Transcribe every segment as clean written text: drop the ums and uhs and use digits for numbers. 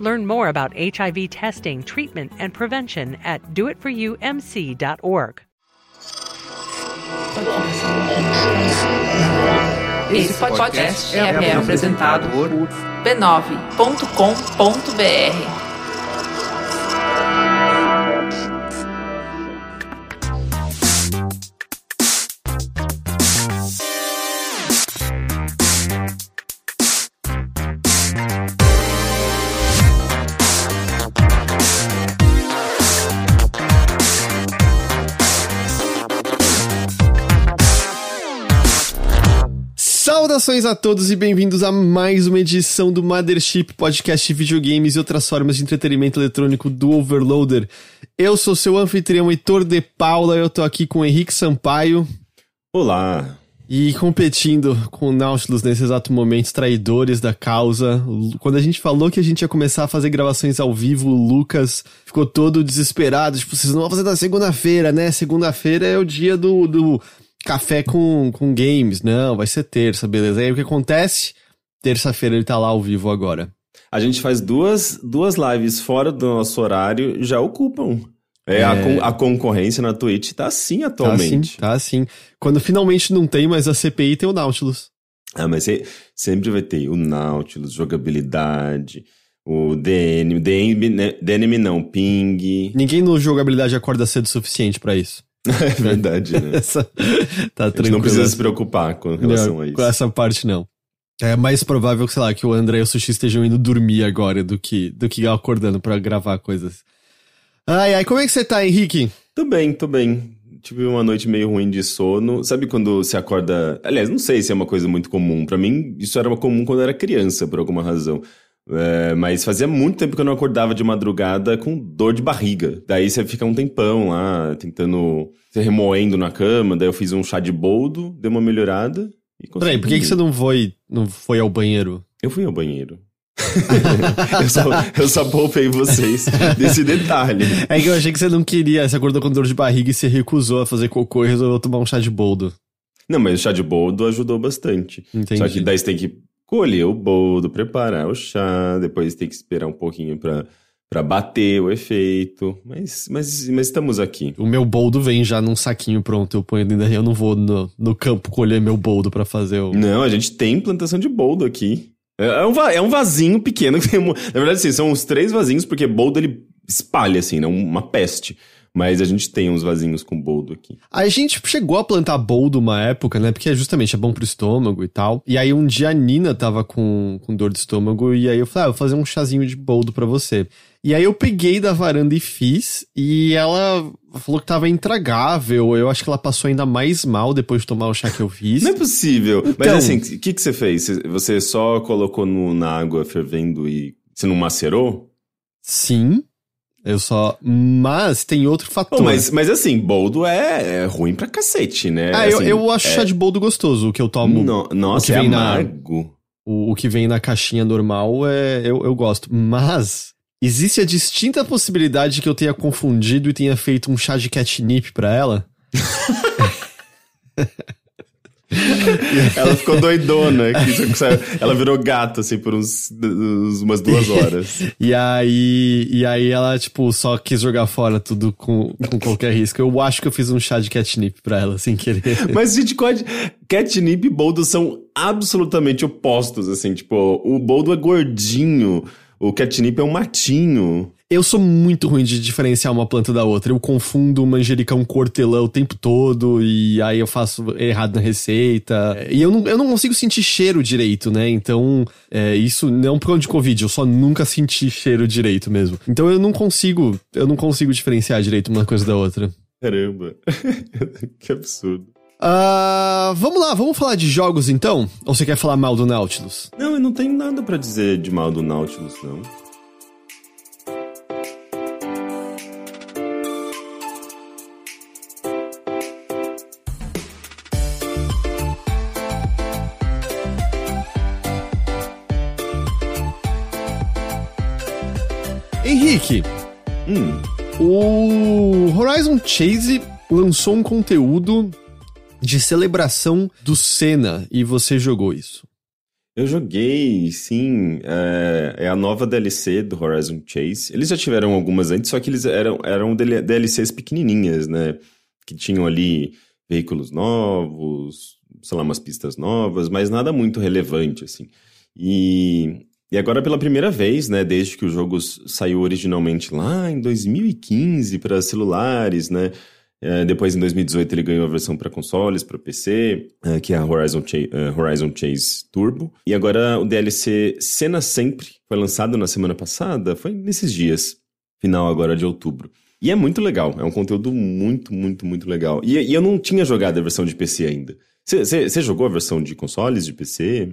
Learn more about HIV testing, treatment, and prevention at doitforyoumc.org. Esse podcast é apresentado por b9.com.br. Saudações a todos e bem-vindos a mais uma edição do Mothership, podcast de videogames e outras formas de entretenimento eletrônico do Overloader. Eu sou seu anfitrião Heitor de Paula, eu tô aqui com o Henrique Sampaio. Olá. E competindo com o Nautilus nesse exato momento, traidores da causa. Quando a gente falou que a gente ia começar a fazer gravações ao vivo, o Lucas ficou todo desesperado, tipo, vocês não vão fazer na segunda-feira, né? Segunda-feira é o dia do café com games. Não, vai ser terça, beleza. Aí o que acontece? Terça-feira ele tá lá ao vivo agora. A gente faz duas lives fora do nosso horário, já ocupam. A concorrência na Twitch tá assim atualmente. Tá assim. Quando finalmente não tem mais a CPI, tem o Nautilus. Ah, mas sempre vai ter o Nautilus, jogabilidade, o DNM não, ping. Ninguém no jogabilidade acorda cedo o suficiente pra isso. É verdade, né? Tá, a gente não precisa se preocupar com relação a isso. Com essa parte, não. É mais provável, sei lá, que o Andrei e o Sushi estejam indo dormir agora do que acordando pra gravar coisas. Ai, como é que você tá, Henrique? Tô bem. Tive uma noite meio ruim de sono. Sabe quando você acorda... Aliás, não sei se é uma coisa muito comum. Pra mim, isso era comum quando eu era criança, por alguma razão. Mas fazia muito tempo que eu não acordava de madrugada com dor de barriga. Daí você fica um tempão lá, tentando, se remoendo na cama. Daí eu fiz um chá de boldo, dei uma melhorada e consegui. Peraí, por que você não foi ao banheiro? Eu fui ao banheiro. eu só poupei vocês desse detalhe. É que eu achei que você não queria, você acordou com dor de barriga e se recusou a fazer cocô e resolveu tomar um chá de boldo. Não, mas o chá de boldo ajudou bastante. Entendi. Só que daí você tem que colher o boldo, preparar o chá, depois tem que esperar um pouquinho pra bater o efeito, mas estamos aqui. O meu boldo vem já num saquinho pronto, eu ponho dentro, eu não vou no campo colher meu boldo pra fazer o... Não, a gente tem plantação de boldo aqui. É um vasinho pequeno, que tem um... Na verdade, assim, são os 3 vasinhos, porque boldo ele espalha, assim, né? Uma peste. Mas a gente tem uns vasinhos com boldo aqui. A gente chegou a plantar boldo uma época, né? Porque justamente é bom pro estômago e tal. E aí um dia a Nina tava com dor de estômago e aí eu falei, vou fazer um chazinho de boldo pra você. E aí eu peguei da varanda e fiz. E ela falou que tava intragável. Eu acho que ela passou ainda mais mal depois de tomar o chá que eu fiz. Não é possível. Então... Mas assim, o que você fez? Você só colocou na água fervendo e você não macerou? Sim. Eu só... Mas tem outro fator. Bom, mas assim, boldo é ruim pra cacete, né? Ah, assim, eu acho chá de boldo gostoso, o que eu tomo. Nossa, é amargo. O que vem na caixinha normal, eu gosto. Mas existe a distinta possibilidade que eu tenha confundido e tenha feito um chá de catnip pra ela. Ela ficou doidona. Ela virou gato, assim, por umas 2 horas. E aí ela, tipo, só quis jogar fora tudo com qualquer risco. Eu acho que eu fiz um chá de catnip pra ela, sem querer. Mas, gente, catnip e boldo são absolutamente opostos, assim. Tipo, o boldo é gordinho, o catnip é um matinho. Eu sou muito ruim de diferenciar uma planta da outra. Eu confundo o manjericão com hortelã o tempo todo e aí eu faço errado na receita. E eu não consigo sentir cheiro direito, né? Então, isso não por causa de Covid. Eu só nunca senti cheiro direito mesmo. Então eu não consigo diferenciar direito uma coisa da outra. Caramba, que absurdo. Vamos lá, vamos falar de jogos então? Ou você quer falar mal do Nautilus? Não, eu não tenho nada pra dizer de mal do Nautilus, não. Henrique, o Horizon Chase lançou um conteúdo de celebração do Senna e você jogou isso? Eu joguei, sim. É a nova DLC do Horizon Chase. Eles já tiveram algumas antes, só que eles eram DLCs pequenininhas, né? Que tinham ali veículos novos, sei lá, umas pistas novas, mas nada muito relevante, assim. E agora, pela primeira vez, né? Desde que o jogo saiu originalmente lá em 2015 para celulares, né? Depois, em 2018, ele ganhou a versão para consoles, para PC, que é a Horizon Chase Turbo. E agora o DLC Senna Sempre foi lançado na semana passada, foi nesses dias, final agora de outubro. E é muito legal, é um conteúdo muito, muito, muito legal. E eu não tinha jogado a versão de PC ainda. Você jogou a versão de consoles, de PC?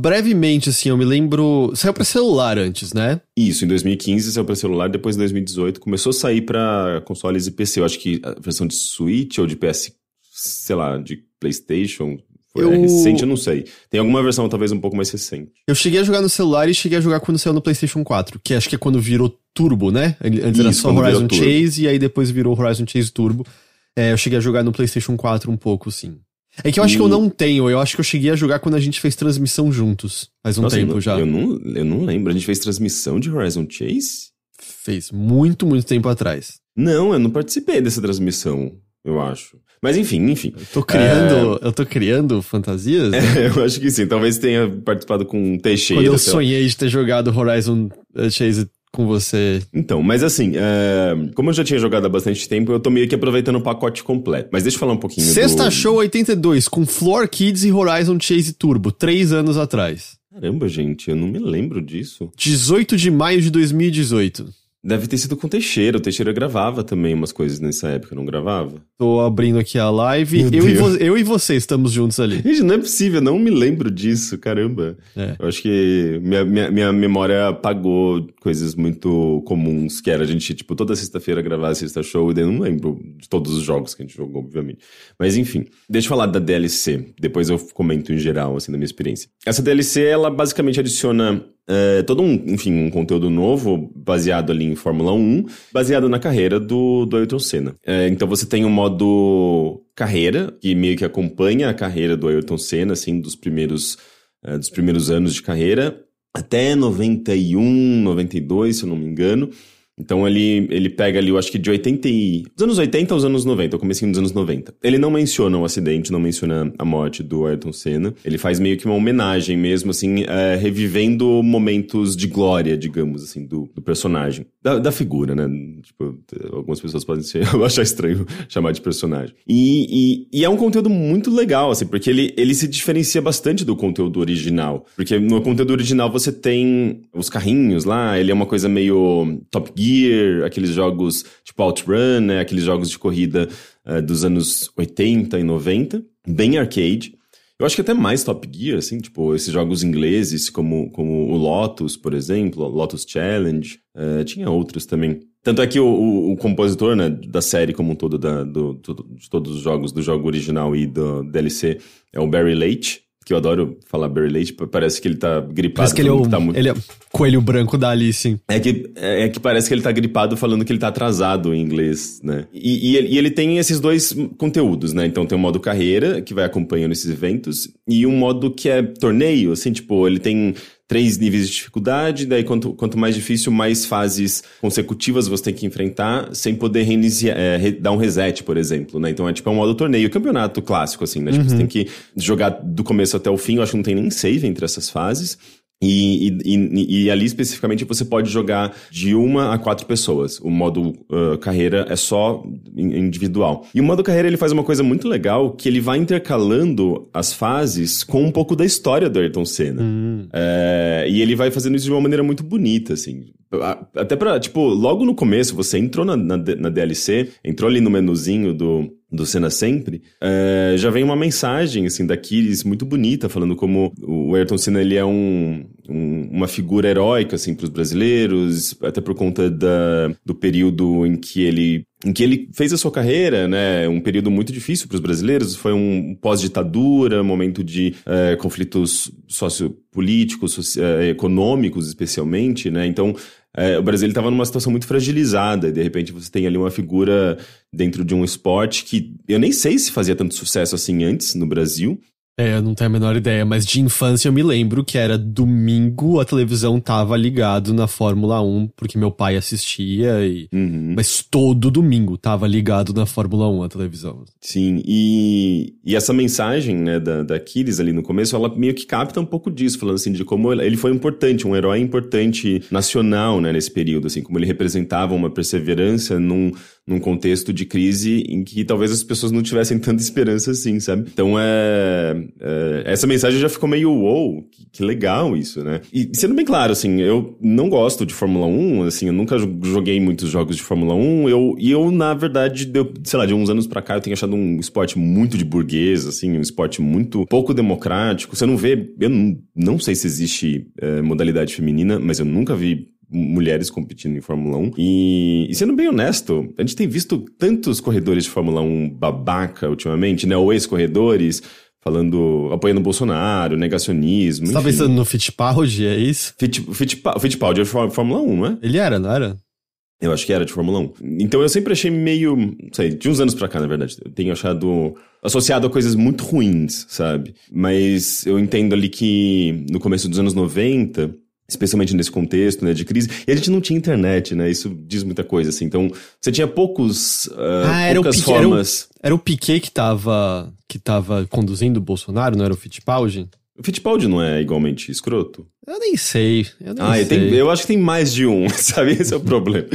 Brevemente, assim, eu me lembro... Saiu pra celular antes, né? Isso, em 2015 saiu pra celular, depois em 2018 começou a sair pra consoles e PC. Eu acho que a versão de Switch ou de PS... sei lá, de PlayStation... recente, eu não sei. Tem alguma versão talvez um pouco mais recente. Eu cheguei a jogar no celular e cheguei a jogar quando saiu no PlayStation 4, que acho que é quando virou Turbo, né? Antes era só Horizon Chase e aí depois virou Horizon Chase Turbo. Eu cheguei a jogar no PlayStation 4 um pouco, sim. É que eu acho que eu não tenho, eu acho que eu cheguei a jogar quando a gente fez transmissão juntos, faz um tempo já. Eu não lembro, a gente fez transmissão de Horizon Chase? Fez muito, muito tempo atrás. Não, eu não participei dessa transmissão, eu acho. Mas enfim. Eu tô criando fantasias? Né? Eu acho que sim, talvez tenha participado com o Teixeira. Quando eu sonhei de ter jogado Horizon Chase com você. Então, mas assim, como eu já tinha jogado há bastante tempo, eu tô meio que aproveitando o pacote completo. Mas deixa eu falar um pouquinho Sexta Show 82, com Floor Kids e Horizon Chase Turbo, 3 anos atrás. Caramba, gente, eu não me lembro disso. 18 de maio de 2018. Deve ter sido com o Teixeira gravava também umas coisas nessa época, não gravava? Tô abrindo aqui a live, eu e você estamos juntos ali. Gente, não é possível, não me lembro disso, caramba. Eu acho que minha memória apagou coisas muito comuns, que era a gente, tipo, toda sexta-feira gravar a Sexta Show, e daí eu não lembro de todos os jogos que a gente jogou, obviamente. Mas enfim, deixa eu falar da DLC, depois eu comento em geral, assim, da minha experiência. Essa DLC, ela basicamente adiciona... todo um conteúdo novo baseado ali em Fórmula 1, baseado na carreira do Ayrton Senna. Então você tem um modo carreira, que meio que acompanha a carreira do Ayrton Senna, assim, dos primeiros anos de carreira, até 91, 92, se eu não me engano. Então ele pega ali, eu acho que dos anos 80 aos anos 90, eu comecei nos anos 90. Ele não menciona o acidente, não menciona a morte do Ayrton Senna. Ele faz meio que uma homenagem mesmo, assim, revivendo momentos de glória, digamos assim, do personagem. Da figura, né? Tipo, algumas pessoas podem achar estranho chamar de personagem. E é um conteúdo muito legal, assim, porque ele se diferencia bastante do conteúdo original. Porque no conteúdo original você tem os carrinhos lá, ele é uma coisa meio Top Gear, aqueles jogos tipo OutRun, né? Aqueles jogos de corrida dos anos 80 e 90, bem arcade. Eu acho que até mais Top Gear, assim, tipo, esses jogos ingleses, como o Lotus, por exemplo, Lotus Challenge, tinha outros também. Tanto é que o compositor, né, da série como um todo, de todos os jogos, do jogo original e do DLC, é o Barry Leitch, que eu adoro falar Barry Leitch, parece que ele tá gripado. Parece que ele é coelho branco da Alice. É que parece que ele tá gripado falando que ele tá atrasado em inglês, né? E ele tem esses dois conteúdos, né? Então tem um modo carreira, que vai acompanhando esses eventos, e um modo que é torneio, assim, tipo, ele tem 3 níveis de dificuldade, daí quanto mais difícil, mais fases consecutivas você tem que enfrentar, sem poder dar um reset, por exemplo, né? Então é tipo um modo torneio, campeonato clássico, assim, né? Uhum. Tipo, você tem que jogar do começo até o fim, eu acho que não tem nem save entre essas fases. E ali especificamente você pode jogar de 1 a 4 pessoas. O modo carreira é só individual. E o modo carreira ele faz uma coisa muito legal, que ele vai intercalando as fases com um pouco da história do Ayrton Senna. E ele vai fazendo isso de uma maneira muito bonita, assim. Até pra, tipo, logo no começo você entrou na DLC, entrou ali no menuzinho do Senna Sempre, já vem uma mensagem, assim, da Kyris muito bonita, falando como o Ayrton Senna, ele é uma figura heróica, assim, pros brasileiros, até por conta do período em que ele fez a sua carreira, né? Um período muito difícil para os brasileiros, foi um pós-ditadura, um momento de conflitos sociopolíticos, econômicos especialmente, né? Então o Brasil estava numa situação muito fragilizada. E de repente você tem ali uma figura dentro de um esporte que eu nem sei se fazia tanto sucesso assim antes no Brasil. É, eu não tenho a menor ideia, mas de infância eu me lembro que era domingo, a televisão tava ligado na Fórmula 1, porque meu pai assistia, e mas todo domingo tava ligado na Fórmula 1 a televisão. Sim, e essa mensagem, né, da Aquiles ali no começo, ela meio que capta um pouco disso, falando assim de como ele foi importante, um herói importante nacional, né, nesse período, assim, como ele representava uma perseverança num contexto de crise em que talvez as pessoas não tivessem tanta esperança assim, sabe? Então essa mensagem já ficou meio wow, que legal isso, né? E sendo bem claro, assim, eu não gosto de Fórmula 1, assim, eu nunca joguei muitos jogos de Fórmula 1, eu na verdade, sei lá, de uns anos pra cá eu tenho achado um esporte muito de burguês, assim, um esporte muito pouco democrático. Você não vê, eu não sei se existe modalidade feminina, mas eu nunca vi mulheres competindo em Fórmula 1. E sendo bem honesto, a gente tem visto tantos corredores de Fórmula 1 babaca ultimamente, né? Ou ex-corredores apoiando o Bolsonaro, negacionismo. Você tá pensando no Fittipaldi, é isso? Fittipaldi era de Fórmula 1, não é? Ele era, não era? Eu acho que era de Fórmula 1. Então eu sempre achei meio, não sei, de uns anos pra cá, na verdade, eu tenho achado associado a coisas muito ruins, sabe? Mas eu entendo ali que no começo dos anos 90, especialmente nesse contexto, né, de crise. E a gente não tinha internet, né? Isso diz muita coisa, assim. Então, você tinha poucas formas. Era o Piquet que tava conduzindo o Bolsonaro, não era o Fittipaldi? O Fittipaldi não é igualmente escroto? Eu nem sei. Eu nem sei. Eu acho que tem mais de um, sabe? Esse é o problema.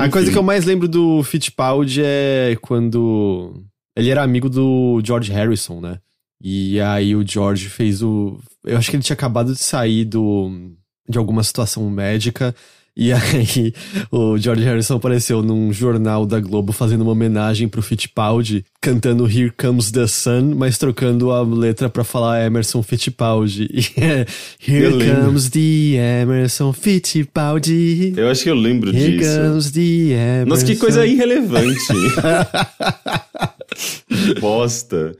A coisa que eu mais lembro do Fittipaldi é quando ele era amigo do George Harrison, né? E aí o George fez eu acho que ele tinha acabado de sair de alguma situação médica, e aí o George Harrison apareceu num jornal da Globo fazendo uma homenagem pro Fittipaldi, cantando Here Comes the Sun, mas trocando a letra pra falar Emerson Fittipaldi. Here comes the Emerson Fittipaldi. Eu acho que eu lembro Here disso. Here comes the Emerson. Nossa, que coisa irrelevante. Bosta.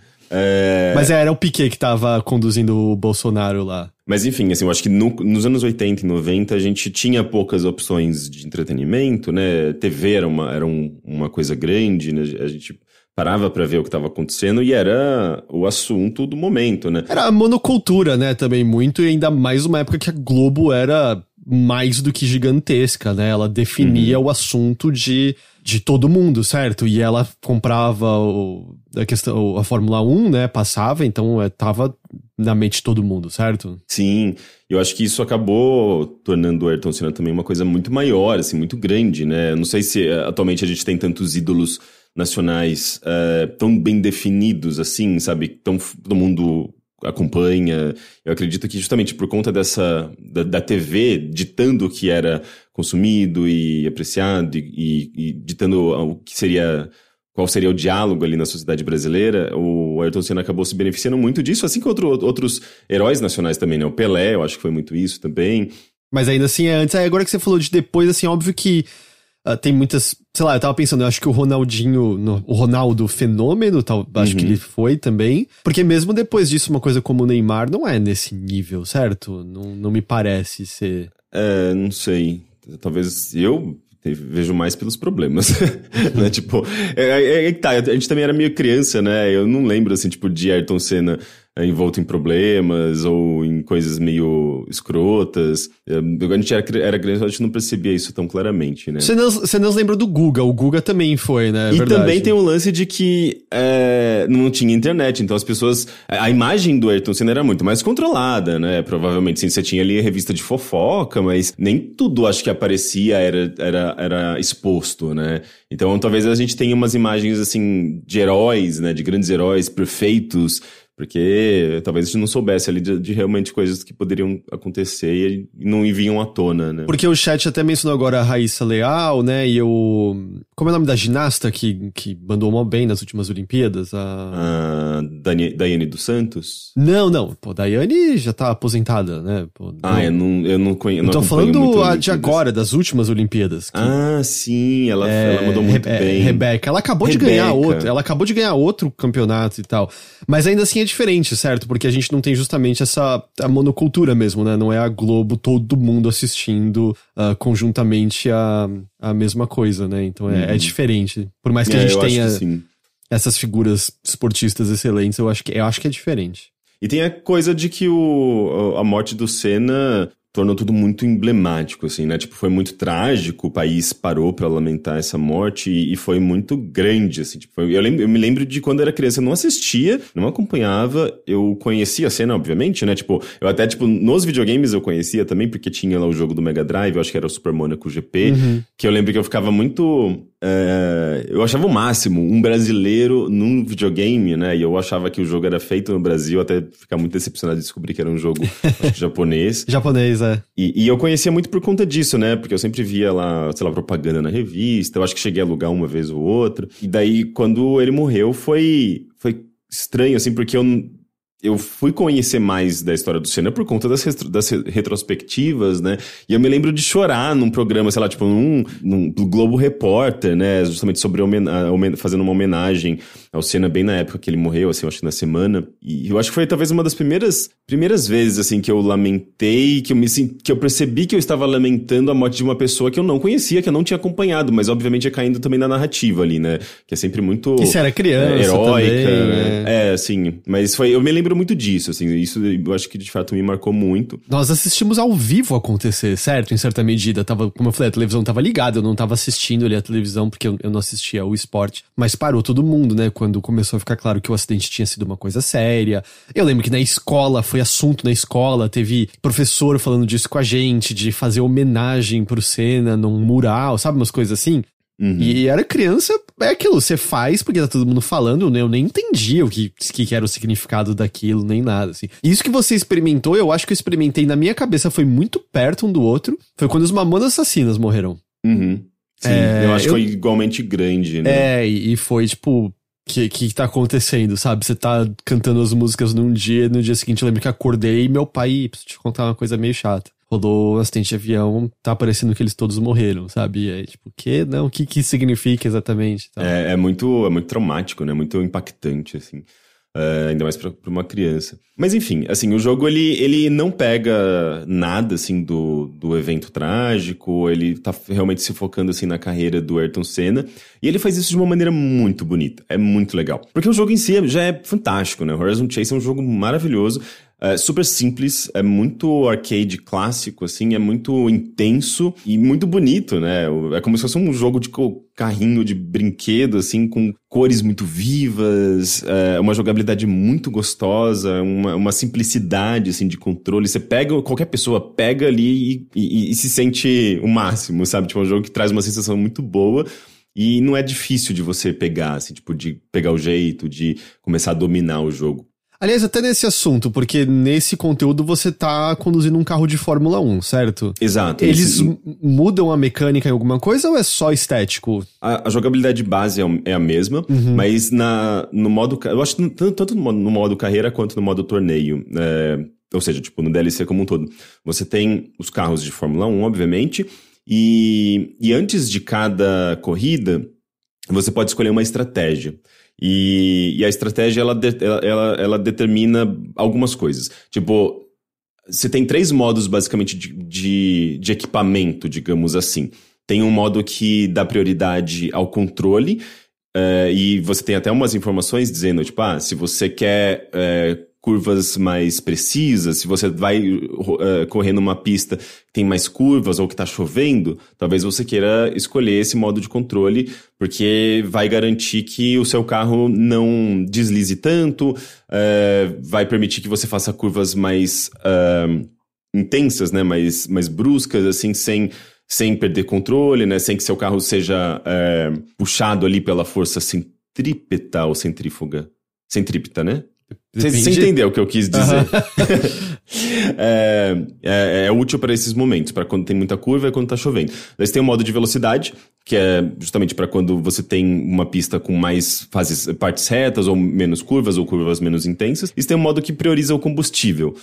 Mas era o Piquet que tava conduzindo o Bolsonaro lá. Mas enfim, assim, eu acho que nos anos 80 e 90 a gente tinha poucas opções de entretenimento, né? TV era uma coisa grande, né? A gente parava pra ver o que tava acontecendo e era o assunto do momento, né? Era a monocultura, né? Também muito, e ainda mais uma época que a Globo era mais do que gigantesca, né? Ela definia o assunto de todo mundo, certo? E ela comprava a Fórmula 1, né? Passava, então tava na mente de todo mundo, certo? Sim, eu acho que isso acabou tornando o Ayrton Senna também uma coisa muito maior, assim, muito grande, né? Não sei se atualmente a gente tem tantos ídolos nacionais tão bem definidos, assim, sabe? Todo mundo acompanha. Eu acredito que justamente por conta da TV ditando o que era consumido e apreciado e ditando qual seria o diálogo ali na sociedade brasileira, o Ayrton Senna acabou se beneficiando muito disso, assim que outros heróis nacionais também, né? O Pelé, eu acho que foi muito isso também. Mas ainda assim, antes, agora que você falou de depois, assim, óbvio que tem muitas, sei lá, eu tava pensando, eu acho que o Ronaldo fenômeno, acho que ele foi também, porque mesmo depois disso, uma coisa como o Neymar não é nesse nível, certo? Não me parece ser. Não sei, talvez eu vejo mais pelos problemas, né? Tipo, a gente também era meio criança, né? Eu não lembro, assim, tipo, de Ayrton Senna envolto em problemas ou em coisas meio escrotas. A gente era criança, a gente não percebia isso tão claramente, né? Você não lembra do Guga, o Guga também foi, né? É verdade. E também tem um lance de que não tinha internet, então as pessoas... A imagem do Ayrton Senna era muito mais controlada, né? Provavelmente, sim, você tinha ali a revista de fofoca, mas nem tudo, acho que aparecia, era exposto, né? Então talvez a gente tenha umas imagens, assim, de heróis, né? De grandes heróis, prefeitos, porque talvez a gente não soubesse ali de realmente coisas que poderiam acontecer e não vinham à tona, né? Porque o chat até mencionou agora a Raíssa Leal, né? E como é o nome da ginasta que mandou mal bem nas últimas Olimpíadas? A Daiane dos Santos? Não. Pô, Daiane já tá aposentada, né? Pô, eu não conheço. Tô falando de agora, das últimas Olimpíadas. Sim, ela mandou muito bem. Rebeca, ela acabou de ganhar outro campeonato e tal. Mas ainda assim, é diferente, certo? Porque a gente não tem justamente essa a monocultura mesmo, né? Não é a Globo, todo mundo assistindo conjuntamente a mesma coisa, né? Então é diferente. Por mais que a gente tenha essas figuras esportistas excelentes, eu acho que é diferente. E tem a coisa de que a morte do Senna tornou tudo muito emblemático, assim, né? Tipo, foi muito trágico, o país parou pra lamentar essa morte e foi muito grande, assim. Tipo, eu me lembro de quando eu era criança, eu não assistia, não acompanhava, eu conhecia a cena, obviamente, né? Tipo, eu até, tipo, nos videogames eu conhecia também, porque tinha lá o jogo do Mega Drive, eu acho que era o Super Monaco GP, que eu lembro que eu ficava muito... eu achava o máximo um brasileiro num videogame, né? E eu achava que o jogo era feito no Brasil, até ficar muito decepcionado de descobrir que era um jogo japonês. Japonês, é. E eu conhecia muito por conta disso, né? Porque eu sempre via lá, sei lá, propaganda na revista. Eu acho que cheguei a alugar uma vez ou outra. E daí, quando ele morreu, foi estranho, assim, porque eu fui conhecer mais da história do Senna por conta das retrospectivas, né? E eu me lembro de chorar num programa, sei lá, tipo, num Globo Repórter, né? Justamente sobre fazendo uma homenagem ao Senna bem na época que ele morreu, assim, eu acho que na semana. E eu acho que foi talvez uma das primeiras vezes, assim, que eu lamentei, que eu percebi que eu estava lamentando a morte de uma pessoa que eu não conhecia, que eu não tinha acompanhado, mas obviamente é caindo também na narrativa ali, né? Que é sempre muito... Que você era criança heróica, também, né? É, assim, mas eu me lembro muito disso, assim, isso eu acho que de fato me marcou muito. Nós assistimos ao vivo acontecer, certo? Em certa medida, tava, como eu falei, a televisão tava ligada, eu não tava assistindo ali a televisão porque eu não assistia o esporte, mas parou todo mundo, né? Quando começou a ficar claro que o acidente tinha sido uma coisa séria. Eu lembro que na escola, foi assunto na escola, teve professor falando disso com a gente, de fazer homenagem pro Senna num mural, sabe? Umas coisas assim. Uhum. E era criança, é aquilo, você faz porque tá todo mundo falando, né? Eu nem entendia o que era o significado daquilo, nem nada, assim. Isso que você experimentou, eu acho que eu experimentei na minha cabeça, foi muito perto um do outro. Foi quando os Mamonas Assassinas morreram. Uhum. Sim, eu acho que foi igualmente grande, né? É, e foi tipo... Que tá acontecendo, sabe? Você tá cantando as músicas num dia, no dia seguinte eu lembro que acordei e meu pai, preciso te contar uma coisa meio chata. Rolou um acidente de avião, tá parecendo que eles todos morreram, sabe? E aí, tipo, o quê? Não, o que significa exatamente? Tá? É muito traumático, né? Muito impactante, assim. Ainda mais pra uma criança. Mas enfim, assim, o jogo ele não pega nada, assim, do evento trágico, ele tá realmente se focando, assim, na carreira do Ayrton Senna, e ele faz isso de uma maneira muito bonita, é muito legal. Porque o jogo em si já é fantástico, né? Horizon Chase é um jogo maravilhoso, é super simples, é muito arcade clássico, assim, é muito intenso e muito bonito, né? É como se fosse um jogo de carrinho de brinquedo, assim, com cores muito vivas, uma jogabilidade muito gostosa, uma simplicidade, assim, de controle. Você pega, qualquer pessoa pega ali e se sente o máximo, sabe? Tipo, é um jogo que traz uma sensação muito boa. E não é difícil de você pegar, assim, tipo, de pegar o jeito, de começar a dominar o jogo. Aliás, até nesse assunto, porque nesse conteúdo você tá conduzindo um carro de Fórmula 1, certo? Exato. Eles mudam a mecânica em alguma coisa ou é só estético? A jogabilidade base é a mesma, mas no modo... Eu acho que tanto no modo carreira quanto no modo torneio, ou seja, tipo, no DLC como um todo. Você tem os carros de Fórmula 1, obviamente, e antes de cada corrida, você pode escolher uma estratégia. E a estratégia, ela determina algumas coisas. Tipo, você tem 3 modos, basicamente, de equipamento, digamos assim. Tem um modo que dá prioridade ao controle, e você tem até umas informações dizendo, tipo, se você quer... curvas mais precisas, se você vai correr numa pista que tem mais curvas ou que tá chovendo, talvez você queira escolher esse modo de controle, porque vai garantir que o seu carro não deslize tanto, vai permitir que você faça curvas mais intensas, né, mais bruscas, assim, sem perder controle, né, sem que seu carro seja puxado ali pela força centrípeta ou centrífuga. Centrípeta, né? Você entendeu o que eu quis dizer? Uhum. É útil para esses momentos, para quando tem muita curva e quando tá chovendo. Mas tem o modo de velocidade, que é justamente para quando você tem uma pista com mais partes retas, ou menos curvas, ou curvas menos intensas. E tem o modo que prioriza o combustível,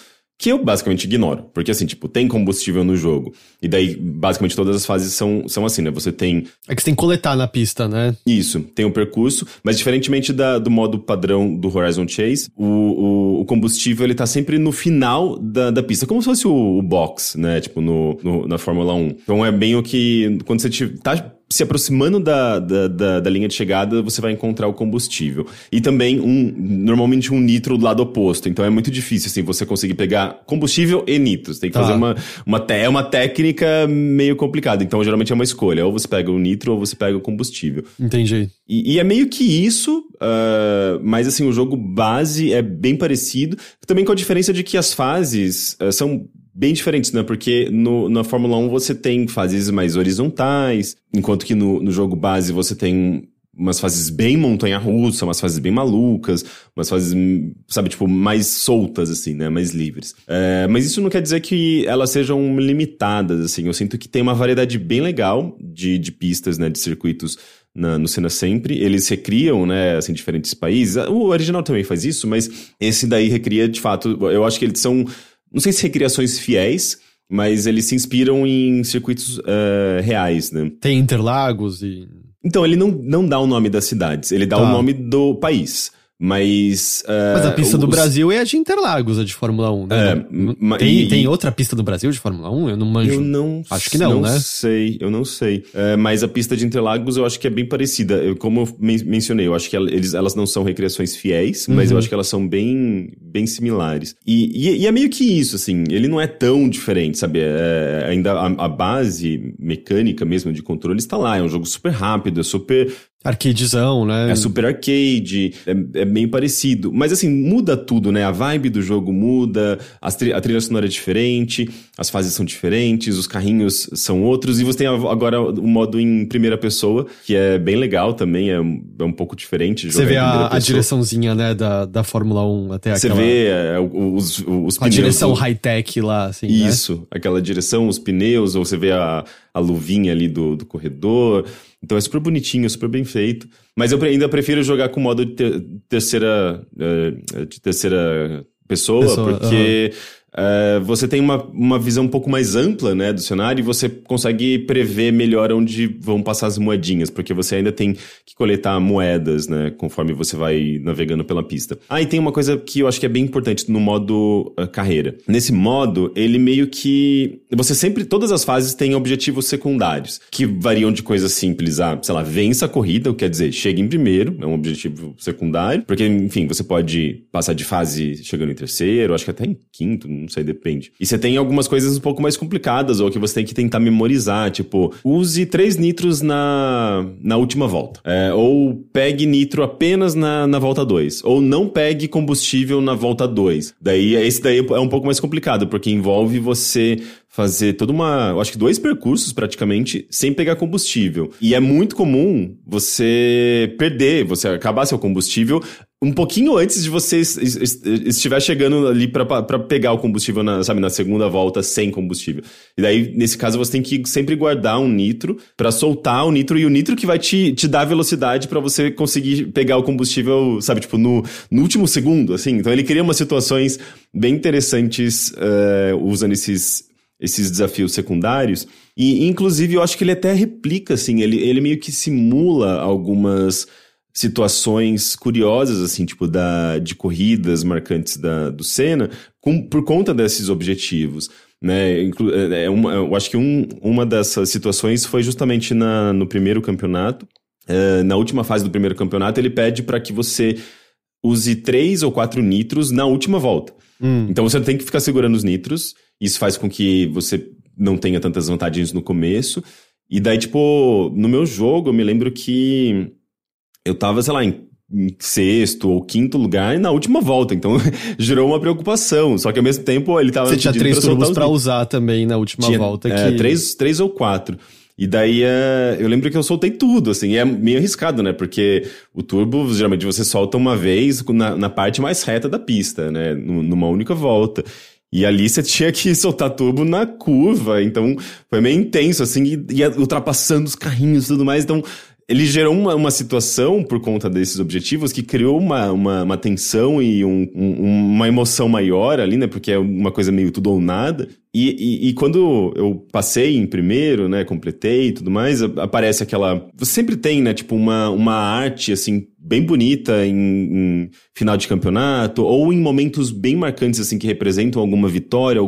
que eu basicamente ignoro, porque assim, tipo, tem combustível no jogo, e daí basicamente todas as fases são assim, né, você tem... É que você tem que coletar na pista, né? Isso, tem o percurso, mas diferentemente do modo padrão do Horizon Chase, o combustível ele tá sempre no final da pista, como se fosse o box, né, tipo, na Fórmula 1. Então é bem o que, quando você tá se aproximando da linha de chegada, você vai encontrar o combustível. E também, normalmente, um nitro do lado oposto. Então, é muito difícil, assim, você conseguir pegar combustível e nitro. Você tem que fazer uma técnica meio complicada. Então, geralmente, é uma escolha. Ou você pega o nitro, ou você pega o combustível. Entendi. E é meio que isso, mas, assim, o jogo base é bem parecido. Também com a diferença de que as fases são... bem diferentes, né? Porque na Fórmula 1 você tem fases mais horizontais, enquanto que no jogo base você tem umas fases bem montanha-russa, umas fases bem malucas, umas fases, sabe, tipo, mais soltas, assim, né? Mais livres. Mas isso não quer dizer que elas sejam limitadas, assim. Eu sinto que tem uma variedade bem legal de pistas, né? De circuitos no Senna Sempre. Eles recriam, né? Assim, diferentes países. O original também faz isso, mas esse daí recria, de fato... Eu acho que eles são... Não sei se recriações fiéis, mas eles se inspiram em circuitos reais, né? Tem Interlagos e... Então, ele não dá o nome das cidades, ele dá o nome do país, mas... Mas a pista do Brasil é a de Interlagos, a de Fórmula 1, né? Tem outra pista do Brasil de Fórmula 1? Eu não manjo. Eu não sei. Acho que não, né? Eu não sei. Mas a pista de Interlagos eu acho que é bem parecida. Como eu mencionei, eu acho que elas não são recriações fiéis, mas eu acho que elas são bem similares. E é meio que isso, assim. Ele não é tão diferente, sabe? Ainda a base mecânica mesmo de controle está lá. É um jogo super rápido, é super... Arcadezão, né? É super arcade, é meio parecido. Mas assim, muda tudo, né? A vibe do jogo muda, a trilha sonora é diferente, as fases são diferentes, os carrinhos são outros. E você tem agora o modo em primeira pessoa, que é bem legal também, é um pouco diferente. Você vê a direçãozinha, né, da Fórmula 1 até aquela... Você vê os pneus. A direção high-tech lá, assim, isso, né? Aquela direção, os pneus, ou você vê a luvinha ali do corredor... Então é super bonitinho, super bem feito. Mas eu ainda prefiro jogar com modo de terceira pessoa porque... você tem uma visão um pouco mais ampla, né, do cenário, e você consegue prever melhor onde vão passar as moedinhas, porque você ainda tem que coletar moedas, né, conforme você vai navegando pela pista. E tem uma coisa que eu acho que é bem importante no modo carreira. Nesse modo, ele meio que... Você sempre... Todas as fases têm objetivos secundários, que variam de coisas simples a, sei lá, vença a corrida, quer dizer, chega em primeiro, é um objetivo secundário, porque, enfim, você pode passar de fase chegando em terceiro, acho que até em quinto... Não sei, depende. E você tem algumas coisas um pouco mais complicadas, ou que você tem que tentar memorizar, tipo, use 3 nitros na última volta. Ou pegue nitro apenas na volta 2. Ou não pegue combustível na volta 2. Esse daí é um pouco mais complicado, porque envolve você fazer toda uma... Acho que 2 percursos, praticamente, sem pegar combustível. E é muito comum você perder, você acabar seu combustível... Um pouquinho antes de você estiver chegando ali pra pegar o combustível, sabe, na segunda volta sem combustível. E daí, nesse caso, você tem que sempre guardar um nitro pra soltar o nitro, e o nitro que vai te dar velocidade pra você conseguir pegar o combustível, sabe, tipo, no último segundo, assim. Então ele cria umas situações bem interessantes usando esses desafios secundários. E, inclusive, eu acho que ele até replica, assim, ele meio que simula algumas... situações curiosas, assim, tipo, de corridas marcantes do Senna, por conta desses objetivos, né? Eu acho que uma dessas situações foi justamente no primeiro campeonato. Na última fase do primeiro campeonato, ele pede para que você use 3 ou 4 nitros na última volta. Então você tem que ficar segurando os nitros, isso faz com que você não tenha tantas vantagens no começo. E daí, tipo, no meu jogo, eu me lembro que... Eu tava, sei lá, em 6º ou 5º lugar na última volta. Então, gerou uma preocupação. Só que, ao mesmo tempo, ele tava... Você tinha 3 turbos pra usar também na última volta. É, 3 ou 4. E daí, eu lembro que eu soltei tudo, assim. E é meio arriscado, né? Porque o turbo, geralmente, você solta uma vez na parte mais reta da pista, né? Numa única volta. E ali você tinha que soltar turbo na curva. Então, foi meio intenso, assim. E ultrapassando os carrinhos e tudo mais. Então... ele gerou uma situação por conta desses objetivos que criou uma tensão e uma emoção maior ali, né? Porque é uma coisa meio tudo ou nada. E quando eu passei em primeiro, né? Completei e tudo mais, aparece aquela... Você sempre tem, né? Tipo, uma arte, assim, bem bonita em final de campeonato ou em momentos bem marcantes, assim, que representam alguma vitória,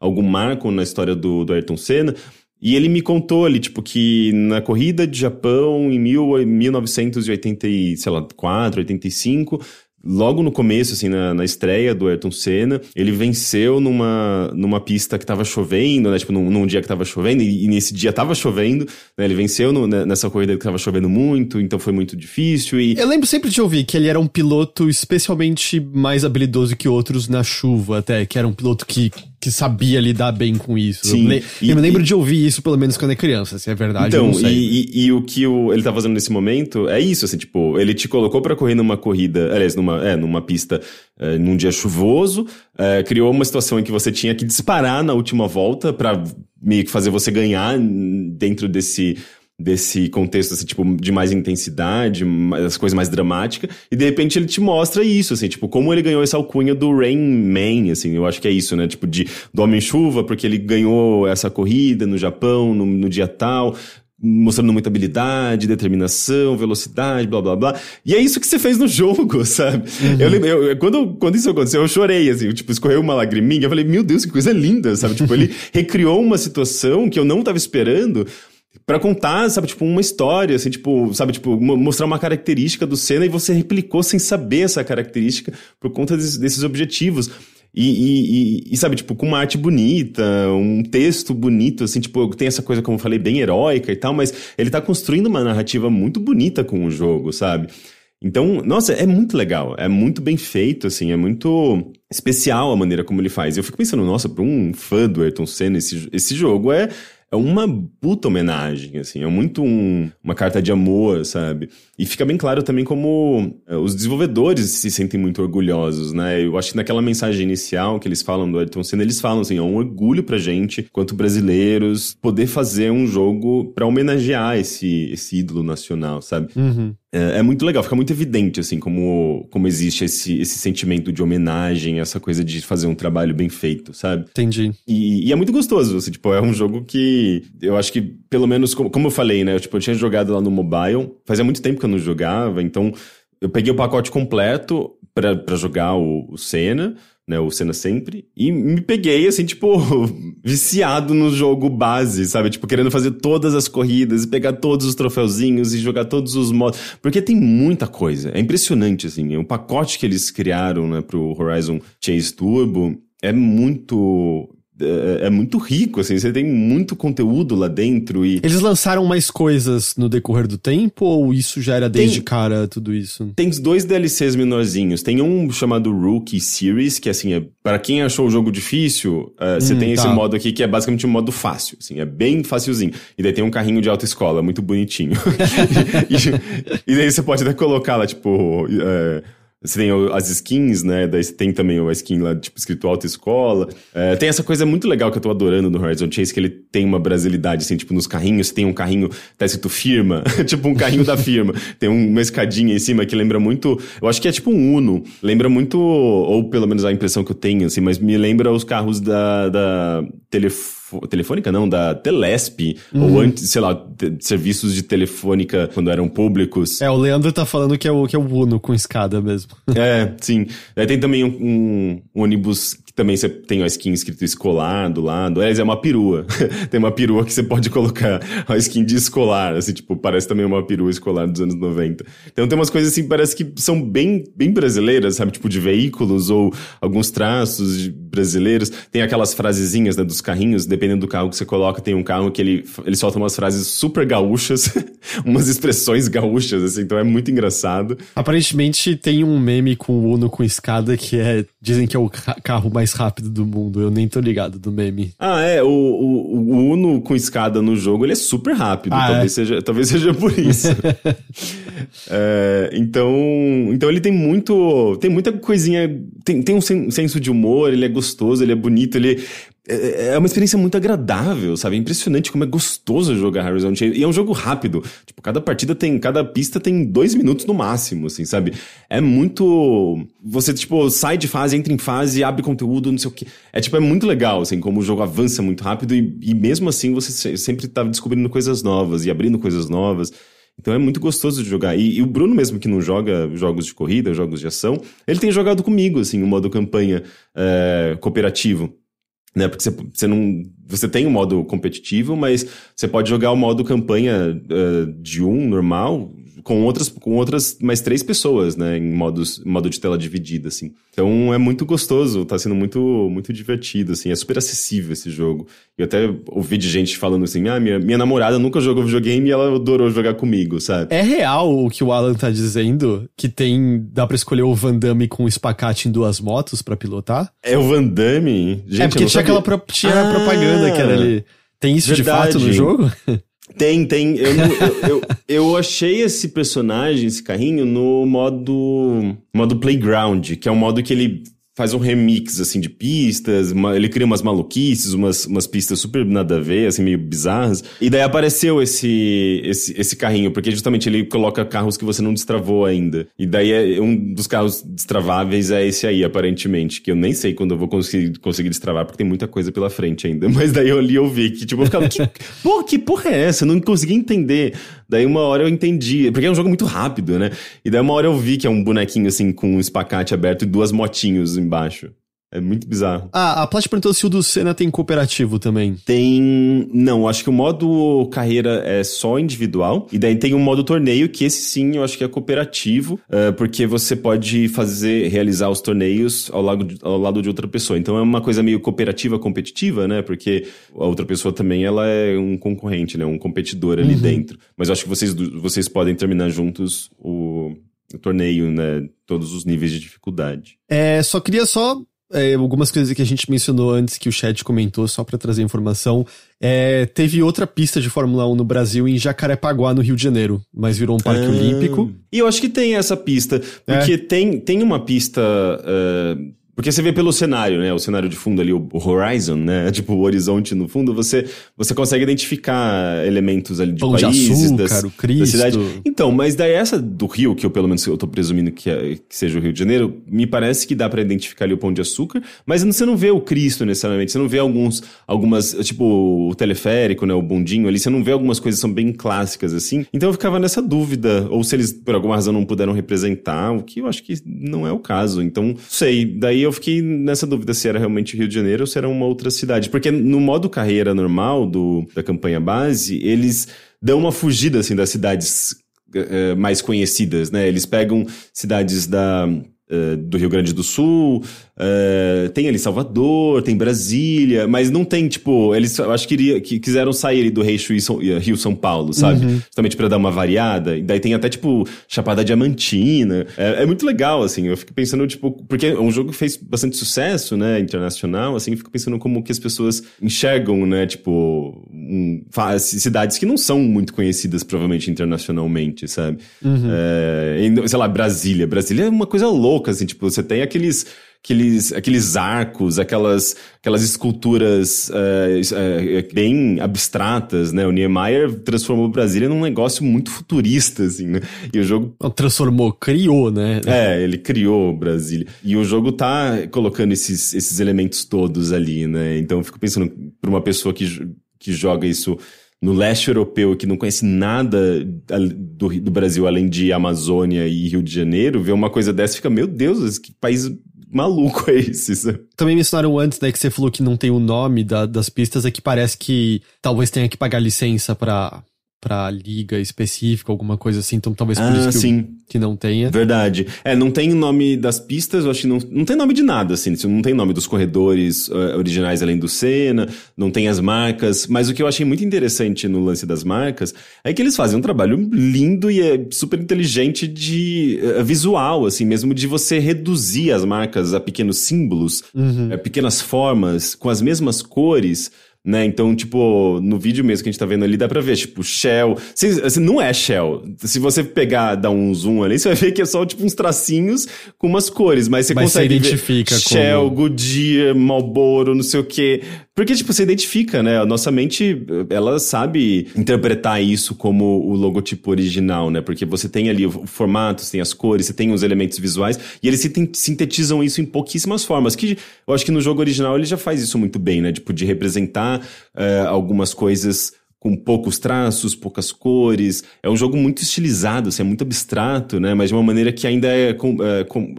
algum marco na história do Ayrton Senna. E ele me contou ali, tipo, que na corrida de Japão em 1984, 85, logo no começo, assim, na estreia do Ayrton Senna, ele venceu numa pista que tava chovendo, né? Tipo, num dia que tava chovendo, e nesse dia tava chovendo, né? Ele venceu nessa corrida que tava chovendo muito, então foi muito difícil e... Eu lembro sempre de ouvir que ele era um piloto especialmente mais habilidoso que outros na chuva, até, que era um piloto que sabia lidar bem com isso. Sim, eu me lembro de ouvir isso, pelo menos quando é criança, se é verdade. Então, e o que ele tá fazendo nesse momento é isso, assim, tipo, ele te colocou pra correr numa corrida, aliás, numa pista, num dia chuvoso, criou uma situação em que você tinha que disparar na última volta pra meio que fazer você ganhar dentro desse contexto, assim, tipo, de mais intensidade, as coisas mais dramáticas, e de repente ele te mostra isso, assim, tipo, como ele ganhou essa alcunha do Rain Man, assim, eu acho que é isso, né, tipo, do Homem-Chuva, porque ele ganhou essa corrida no Japão, no dia tal, mostrando muita habilidade, determinação, velocidade, blá, blá, blá, e é isso que você fez no jogo, sabe? Uhum. Eu lembro, quando isso aconteceu, eu chorei, assim, tipo, escorreu uma lagriminha, eu falei, meu Deus, que coisa linda, sabe? Tipo, ele recriou uma situação que eu não tava esperando, pra contar, sabe, tipo, uma história, assim, tipo, sabe, tipo, mostrar uma característica do Senna e você replicou sem saber essa característica por conta desses objetivos. E sabe, tipo, com uma arte bonita, um texto bonito, assim, tipo, tem essa coisa, como eu falei, bem heróica e tal, mas ele tá construindo uma narrativa muito bonita com o jogo, sabe? Então, nossa, é muito legal, é muito bem feito, assim, é muito especial a maneira como ele faz. Eu fico pensando, nossa, pra um fã do Ayrton Senna, esse jogo é uma puta homenagem, assim, é muito uma carta de amor, sabe? E fica bem claro também como os desenvolvedores se sentem muito orgulhosos, né? Eu acho que naquela mensagem inicial que eles falam do Ayrton Senna, eles falam assim, é um orgulho pra gente, quanto brasileiros, poder fazer um jogo pra homenagear esse ídolo nacional, sabe? Uhum. É muito legal, fica muito evidente, assim, como existe esse sentimento de homenagem, essa coisa de fazer um trabalho bem feito, sabe? Entendi. E é muito gostoso, assim, tipo, é um jogo que eu acho que, pelo menos, como eu falei, né? Eu tinha jogado lá no mobile, fazia muito tempo que eu não jogava, então eu peguei o pacote completo pra jogar o Senna, né, o Senna Sempre, e me peguei, assim, tipo, viciado no jogo base, sabe? Tipo, querendo fazer todas as corridas, e pegar todos os troféuzinhos, e jogar todos os modos, porque tem muita coisa, é impressionante, assim, o pacote que eles criaram, né, pro Horizon Chase Turbo é muito rico, assim, você tem muito conteúdo lá dentro e... Eles lançaram mais coisas no decorrer do tempo ou isso já era desde cara tudo isso? Tem dois DLCs menorzinhos, tem um chamado Rookie Series, que assim, pra quem achou o jogo difícil, você tem esse modo aqui que é basicamente um modo fácil, assim, é bem facilzinho. E daí tem um carrinho de autoescola, muito bonitinho. e daí você pode até colocar lá, tipo... Você tem as skins, né? Daí você tem também a skin lá, tipo, escrito autoescola. Tem essa coisa muito legal que eu tô adorando no Horizon Chase, que ele tem uma brasilidade, assim, tipo, nos carrinhos. Tem um carrinho, tá escrito firma, tipo um carrinho da firma. Tem uma escadinha em cima que lembra muito... Eu acho que é tipo um Uno. Lembra muito, ou pelo menos a impressão que eu tenho, assim, mas me lembra os carros da Telefônica não, da Telesp, ou antes, sei lá, serviços de telefônica quando eram públicos. O Leandro tá falando que é o Uno com escada mesmo. Sim. Aí tem também um ônibus que também você tem a skin escrito escolar do lado. É uma perua. Tem uma perua que você pode colocar a skin de escolar, assim, tipo, parece também uma perua escolar dos anos 90. Então tem umas coisas assim, parece que são bem, bem brasileiras, sabe? Tipo, de veículos ou alguns traços brasileiros. Tem aquelas frasezinhas, né, dos carrinhos, dependendo do carro que você coloca, tem um carro que ele solta umas frases super gaúchas, umas expressões gaúchas, assim, então é muito engraçado. Aparentemente tem um meme com o Uno com escada que dizem que é o carro mais rápido do mundo, eu nem tô ligado do meme. O Uno com escada no jogo, ele é super rápido, talvez seja por isso. Então ele tem muita coisinha, tem um senso de humor, ele é gostoso, ele é bonito, ele... É uma experiência muito agradável, sabe? É impressionante como é gostoso jogar Horizon Chase. E é um jogo rápido. Tipo, cada pista tem 2 minutos no máximo, assim, sabe? É muito... Você, tipo, sai de fase, entra em fase, abre conteúdo, não sei o quê. É, tipo, é muito legal, assim, como o jogo avança muito rápido e mesmo assim você sempre tá descobrindo coisas novas e abrindo coisas novas. Então é muito gostoso de jogar. E o Bruno mesmo, que não joga jogos de corrida, jogos de ação, ele tem jogado comigo, assim, o modo campanha cooperativo. Né? Porque você tem o modo competitivo, mas você pode jogar o modo campanha de um normal com outras mais 3 pessoas, né? Em modo de tela dividida, assim. Então é muito gostoso, tá sendo muito, muito divertido, assim. É super acessível esse jogo. Eu até ouvi de gente falando assim, minha namorada nunca jogou videogame e ela adorou jogar comigo, sabe? É real o que o Alan tá dizendo? Que dá pra escolher o Van Damme com o espacate em 2 motos pra pilotar? É o Van Damme? Gente, é, porque tinha propaganda que era ali. Tem isso verdade. De fato no jogo? Tem. Eu achei esse personagem, esse carrinho, no modo Playground, que é um modo que ele faz um remix, assim, de pistas, ele cria umas maluquices, umas pistas super nada a ver, assim, meio bizarras. E daí apareceu esse carrinho, porque justamente ele coloca carros que você não destravou ainda. E daí um dos carros destraváveis é esse aí, aparentemente, que eu nem sei quando eu vou conseguir destravar, porque tem muita coisa pela frente ainda. Mas daí eu li e eu vi que, tipo, eu ficava, que porra é essa? Eu não conseguia entender. Daí uma hora eu entendi, porque é um jogo muito rápido, né? E daí uma hora eu vi que é um bonequinho, assim, com um espacate aberto e 2 motinhos embaixo. É muito bizarro. Ah, a Plat perguntou se o do Senna tem cooperativo também. Tem... Não, acho que o modo carreira é só individual. E daí tem um modo torneio, que esse sim eu acho que é cooperativo, porque você pode realizar os torneios ao lado de outra pessoa. Então é uma coisa meio cooperativa, competitiva, né? Porque a outra pessoa também, ela é um concorrente, né? Um competidor ali dentro. Mas eu acho que vocês podem terminar juntos o torneio, né? Todos os níveis de dificuldade. Algumas coisas que a gente mencionou antes que o chat comentou, só pra trazer informação. Teve outra pista de Fórmula 1 no Brasil em Jacarepaguá, no Rio de Janeiro, mas virou um parque olímpico. E eu acho que tem essa pista, porque tem uma pista... Porque você vê pelo cenário, né? O cenário de fundo ali, o Horizon, né? Tipo, o horizonte no fundo, você consegue identificar elementos ali de Pão países, de açúcar, da cidade. Então, mas daí essa do Rio, que eu pelo menos eu tô presumindo que seja o Rio de Janeiro, me parece que dá pra identificar ali o Pão de Açúcar, mas você não vê o Cristo necessariamente, você não vê algumas, tipo, o teleférico, né? O bondinho ali, você não vê algumas coisas que são bem clássicas, assim. Então eu ficava nessa dúvida, ou se eles por alguma razão não puderam representar, o que eu acho que não é o caso. Então, sei, daí eu fiquei nessa dúvida se era realmente Rio de Janeiro ou se era uma outra cidade. Porque no modo carreira normal da campanha base, eles dão uma fugida, assim, das cidades mais conhecidas, né? Eles pegam cidades do Rio Grande do Sul, tem ali Salvador, tem Brasília, mas não tem, tipo, eles eu acho que quiseram sair ali do Eixo Rio-São Paulo, sabe? Justamente pra dar uma variada, e daí tem até, tipo, Chapada Diamantina, é muito legal, assim, eu fico pensando, tipo, porque é um jogo que fez bastante sucesso, né, internacional, assim, eu fico pensando como que as pessoas enxergam, né, tipo, cidades que não são muito conhecidas, provavelmente, internacionalmente, sabe? Sei lá, Brasília. Brasília é uma coisa louca, assim, tipo, você tem aqueles arcos, aquelas esculturas bem abstratas, né? O Niemeyer transformou Brasília num negócio muito futurista, assim, né? E o jogo... criou, né? É, ele criou Brasília. E o jogo tá colocando esses elementos todos ali, né? Então eu fico pensando, pra uma pessoa que joga isso no leste europeu, que não conhece nada do Brasil, além de Amazônia e Rio de Janeiro, ver uma coisa dessa e fica, meu Deus, que país maluco é esse, sabe? Também mencionaram antes, né, que você falou que não tem o nome das pistas, é que parece que talvez tenha que pagar licença pra liga específica, alguma coisa assim, então talvez por isso que não tenha. Verdade. Não tem o nome das pistas, eu acho que não tem nome de nada, assim, não tem nome dos corredores originais além do Senna, não tem as marcas, mas o que eu achei muito interessante no lance das marcas é que eles fazem um trabalho lindo e super inteligente de visual, assim, mesmo de você reduzir as marcas a pequenos símbolos, pequenas formas, com as mesmas cores, né? Então, tipo, no vídeo mesmo que a gente tá vendo ali, dá pra ver, tipo, Shell... Assim, não é Shell. Se você pegar, dar um zoom ali, você vai ver que é só, tipo, uns tracinhos com umas cores. Mas você consegue identificar ver Shell, como... Goodyear, Marlboro, não sei o quê... Porque, tipo, você identifica, né? A nossa mente, ela sabe interpretar isso como o logotipo original, né? Porque você tem ali o formato, você tem as cores, você tem os elementos visuais, e eles sintetizam isso em pouquíssimas formas, que eu acho que no jogo original ele já faz isso muito bem, né? Tipo, de representar algumas coisas com poucos traços, poucas cores. É um jogo muito estilizado, assim, é muito abstrato, né? Mas de uma maneira que ainda é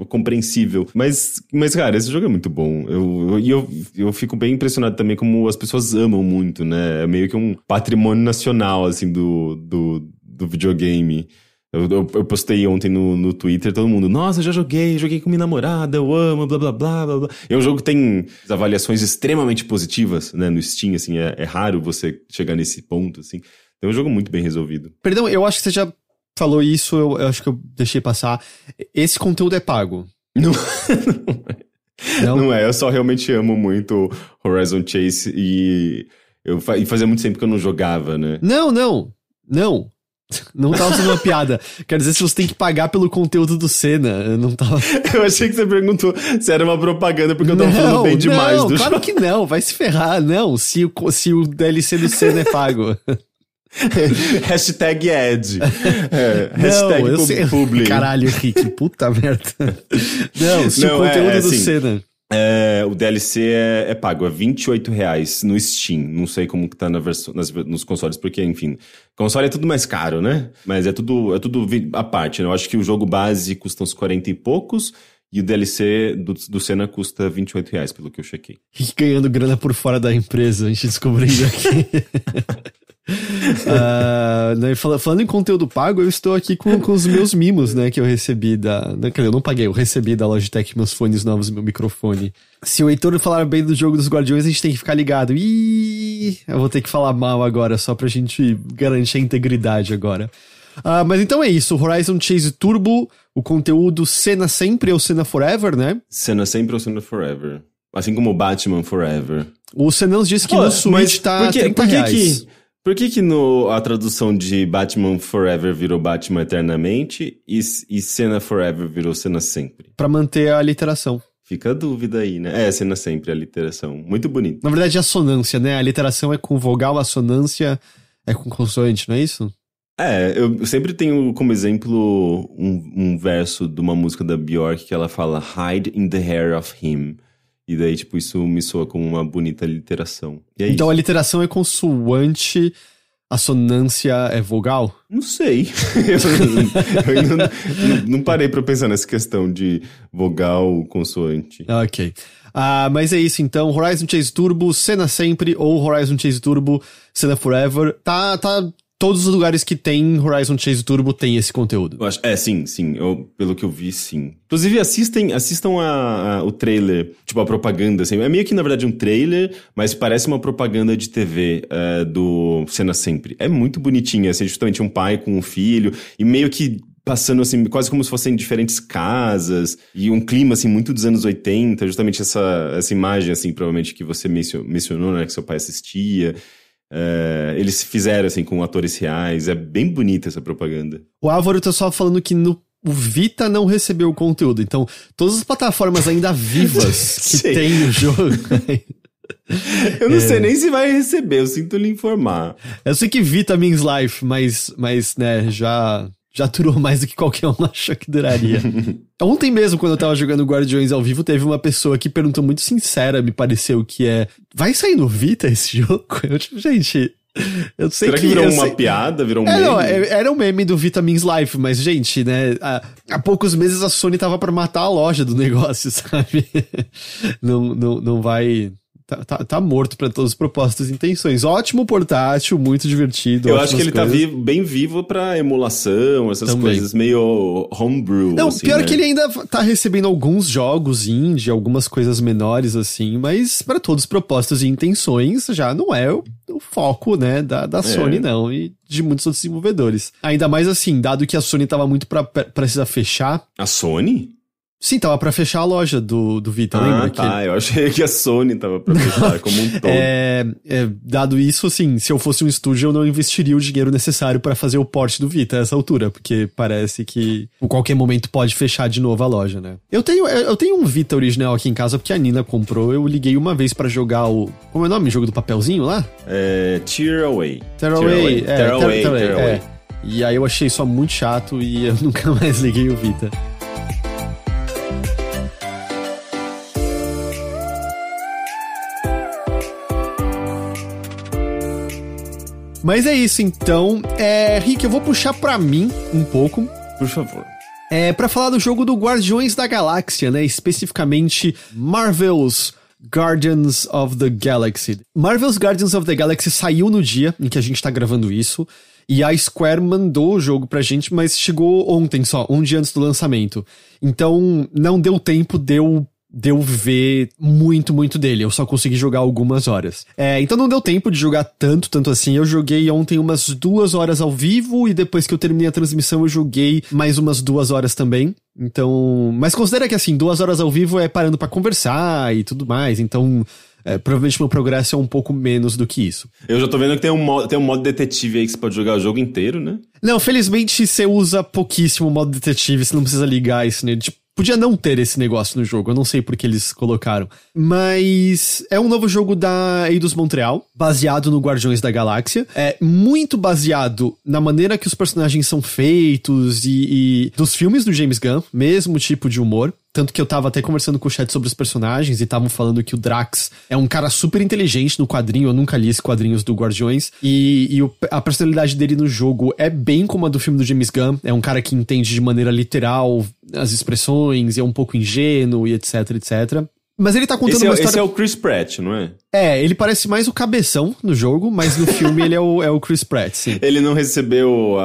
compreensível. Mas, cara, esse jogo é muito bom. Eu fico bem impressionado também como as pessoas amam muito, né? É meio que um patrimônio nacional, assim, do videogame. Eu postei ontem no Twitter, todo mundo, nossa, eu já joguei com minha namorada, eu amo, blá, blá, blá, blá, blá. É um jogo que tem avaliações extremamente positivas, né, no Steam, assim, é raro você chegar nesse ponto, assim. É um jogo muito bem resolvido. Perdão, eu acho que você já falou isso, eu acho que eu deixei passar. Esse conteúdo é pago? Não, não é, eu só realmente amo muito Horizon Chase e fazia muito tempo que eu não jogava, né. Não. Não tava sendo uma piada. Quer dizer, se você tem que pagar pelo conteúdo do Senna, eu não tava... Eu achei que você perguntou se era uma propaganda, porque eu tava falando bem demais do jogo. Claro que não, vai se ferrar. Não, se o DLC do Senna é pago. Hashtag ad. Hashtag public. Caralho, Rick, puta merda. Não, se o conteúdo do Senna... o DLC é pago, é R$28 no Steam. Não sei como que tá nos consoles, porque, enfim, console é tudo mais caro, né? Mas é tudo à parte, né? Eu acho que o jogo base custa uns 40 e poucos, e o DLC do Senna custa R$28, pelo que eu chequei. E ganhando grana por fora da empresa, a gente descobrindo aqui. Né, falando em conteúdo pago, eu estou aqui com os meus mimos, né, que eu recebi eu não paguei, eu recebi da Logitech meus fones novos e meu microfone. Se o Heitor falar bem do jogo dos Guardiões, a gente tem que ficar ligado. Eu vou ter que falar mal agora, só pra gente garantir a integridade agora. Mas então é isso, Horizon Chase Turbo, o conteúdo Senna Sempre ou Senna Forever, né? Senna Sempre ou Senna Forever. Assim como Batman Forever. O Senna disse que no Switch tá R$30. Por que a tradução de Batman Forever virou Batman Eternamente e Senna Forever virou Senna Sempre? Pra manter a literação. Fica a dúvida aí, né? É, Senna Sempre, a literação. Muito bonito. Na verdade, a assonância, né? A literação é com vogal, a assonância é com consoante, não é isso? É, eu sempre tenho como exemplo um verso de uma música da Bjork que ela fala Hide in the hair of him. E daí, tipo, isso me soa como uma bonita literação. E é então isso. A literação é consoante, a assonância é vogal? Não sei. Eu ainda não parei pra pensar nessa questão de vogal, consoante. Ok. Mas é isso, então. Horizon Chase Turbo, Senna Sempre, ou Horizon Chase Turbo, Senna Forever. Tá... Todos os lugares que tem Horizon Chase Turbo tem esse conteúdo. Eu acho, sim. Pelo que eu vi, sim. Inclusive, assistam o trailer, tipo, a propaganda, assim. É meio que, na verdade, um trailer, mas parece uma propaganda de TV do Senna Sempre. É muito bonitinha, assim, justamente um pai com um filho, e meio que passando, assim, quase como se fossem diferentes casas, e um clima, assim, muito dos anos 80, justamente essa imagem, assim, provavelmente, que você mencionou, né, que seu pai assistia... eles fizeram assim com atores reais. É bem bonita essa propaganda. O Álvaro tá só falando que o Vita não recebeu o conteúdo. Então todas as plataformas ainda vivas que tem o jogo. Eu não sei nem se vai receber. Eu sinto lhe informar. Eu sei que Vita means life, mas né, já durou mais do que qualquer um achou que duraria. Ontem mesmo, quando eu tava jogando Guardiões ao vivo, teve uma pessoa que perguntou muito sincera, me pareceu, que é... Vai sair no Vita esse jogo? Eu tipo, gente... Eu sei. Será que virou uma piada? Virou um meme? Não, era um meme do Vita Means Life, mas, gente, né? Há poucos meses a Sony tava pra matar a loja do negócio, sabe? Não vai... Tá morto pra todas as propostas e intenções. Ótimo portátil, muito divertido. Eu acho que ele coisas. Tá bem vivo pra emulação, essas também. Coisas meio homebrew. Não, assim, pior né? Que ele ainda tá recebendo alguns jogos indie, algumas coisas menores, assim, mas pra todas as propostas e intenções já não é o foco, né, da Sony, não, e de muitos outros desenvolvedores. Ainda mais assim, dado que a Sony tava muito pra precisar fechar. A Sony? Sim, tava pra fechar a loja do Vita, lembra? Ah, tá, eu achei que a Sony tava pra fechar como um todo. Dado isso, assim, se eu fosse um estúdio, eu não investiria o dinheiro necessário pra fazer o porte do Vita a essa altura, porque parece que a qualquer momento pode fechar de novo a loja, né? Eu tenho um Vita original aqui em casa, porque a Nina comprou, eu liguei uma vez pra jogar o... Como é o nome? O jogo do papelzinho lá? Tearaway. E aí eu achei só muito chato e eu nunca mais liguei o Vita. Mas é isso, então. Rick, eu vou puxar pra mim um pouco. Por favor. Pra falar do jogo do Guardiões da Galáxia, né? Especificamente Marvel's Guardians of the Galaxy. Marvel's Guardians of the Galaxy saiu no dia em que a gente tá gravando isso. E a Square mandou o jogo pra gente, mas chegou ontem só, um dia antes do lançamento. Então, não deu tempo, deu ver muito, muito dele. Eu só consegui jogar algumas horas. Então não deu tempo de jogar tanto assim. Eu joguei ontem umas 2 horas ao vivo e depois que eu terminei a transmissão eu joguei mais umas 2 horas também. Então... Mas considera que assim, 2 horas ao vivo é parando pra conversar e tudo mais. Então... provavelmente meu progresso é um pouco menos do que isso. Eu já tô vendo que tem um modo detetive aí que você pode jogar o jogo inteiro, né? Não, felizmente você usa pouquíssimo o modo detetive, você não precisa ligar isso nele. Tipo, podia não ter esse negócio no jogo, eu não sei por que eles colocaram. Mas é um novo jogo da Eidos Montreal, baseado no Guardiões da Galáxia. É muito baseado na maneira que os personagens são feitos e dos filmes do James Gunn, mesmo tipo de humor. Tanto que eu tava até conversando com o chat sobre os personagens e estavam falando que o Drax é um cara super inteligente no quadrinho. Eu nunca li esses quadrinhos do Guardiões. E a personalidade dele no jogo é bem como a do filme do James Gunn. É um cara que entende de maneira literal as expressões, é um pouco ingênuo e etc, etc. Mas ele tá contando uma história... Esse é o Chris Pratt, não é? Ele parece mais o cabeção no jogo, mas no filme ele é o Chris Pratt, sim. Ele não recebeu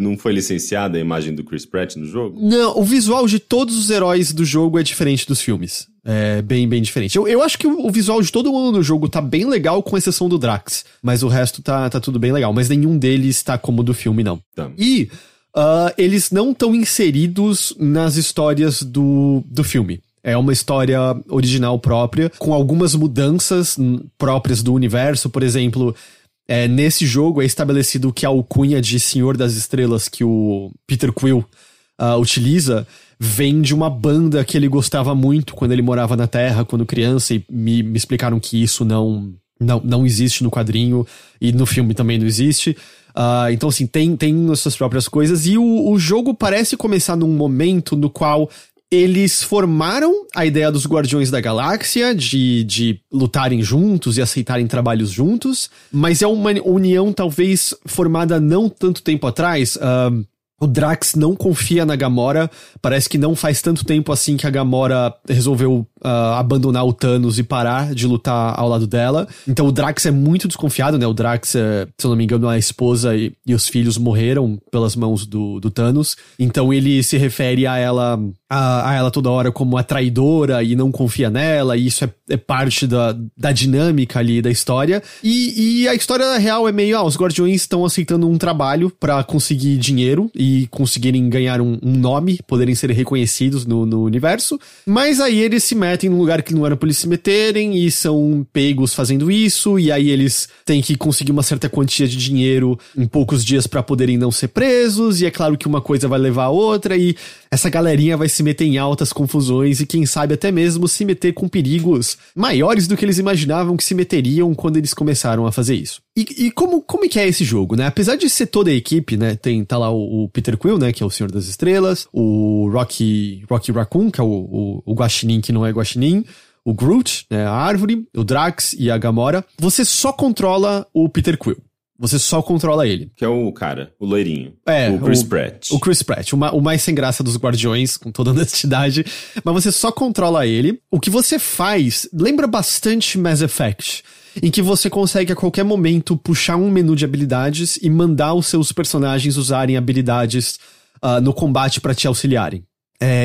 Não foi licenciada a imagem do Chris Pratt no jogo? Não, o visual de todos os heróis do jogo é diferente dos filmes. É bem, bem diferente. Eu acho que o visual de todo mundo no jogo tá bem legal, com exceção do Drax. Mas o resto tá tudo bem legal. Mas nenhum deles tá como do filme, não. Tá. E eles não estão inseridos nas histórias do filme. É uma história original própria, com algumas mudanças próprias do universo. Por exemplo, nesse jogo é estabelecido que a alcunha de Senhor das Estrelas que o Peter Quill utiliza vem de uma banda que ele gostava muito quando ele morava na Terra, quando criança, e me explicaram que isso não existe no quadrinho e no filme também não existe. Então assim, tem as suas próprias coisas e o jogo parece começar num momento no qual... Eles formaram a ideia dos Guardiões da Galáxia de lutarem juntos e aceitarem trabalhos juntos, mas é uma união talvez formada não tanto tempo atrás. O Drax não confia na Gamora, parece que não faz tanto tempo assim que a Gamora resolveu abandonar o Thanos e parar de lutar ao lado dela. Então o Drax é muito desconfiado, né? O Drax, se eu não me engano, a esposa e os filhos morreram pelas mãos do Thanos. Então ele se refere a ela... A ela toda hora como a traidora e não confia nela, e isso é parte da dinâmica ali da história. E a história real é meio, os Guardiões estão aceitando um trabalho pra conseguir dinheiro e conseguirem ganhar um nome, poderem ser reconhecidos no universo, mas aí eles se metem num lugar que não era pra eles se meterem e são pegos fazendo isso, e aí eles têm que conseguir uma certa quantia de dinheiro em poucos dias pra poderem não ser presos, e é claro que uma coisa vai levar a outra, e essa galerinha vai se meter em altas confusões e quem sabe até mesmo se meter com perigos maiores do que eles imaginavam que se meteriam quando eles começaram a fazer isso. E como é que é esse jogo, né? Apesar de ser toda a equipe, né? Tá lá o Peter Quill, né? Que é o Senhor das Estrelas, o Rocket Raccoon, que é o guaxinim que não é guaxinim, o Groot, né? A árvore, o Drax e a Gamora. Você só controla o Peter Quill. Você só controla ele. Que é o cara, o loirinho. O Chris Pratt. O Chris Pratt, o mais sem graça dos Guardiões, com toda honestidade. Mas você só controla ele. O que você faz lembra bastante Mass Effect, em que você consegue a qualquer momento puxar um menu de habilidades e mandar os seus personagens usarem habilidades no combate pra te auxiliarem.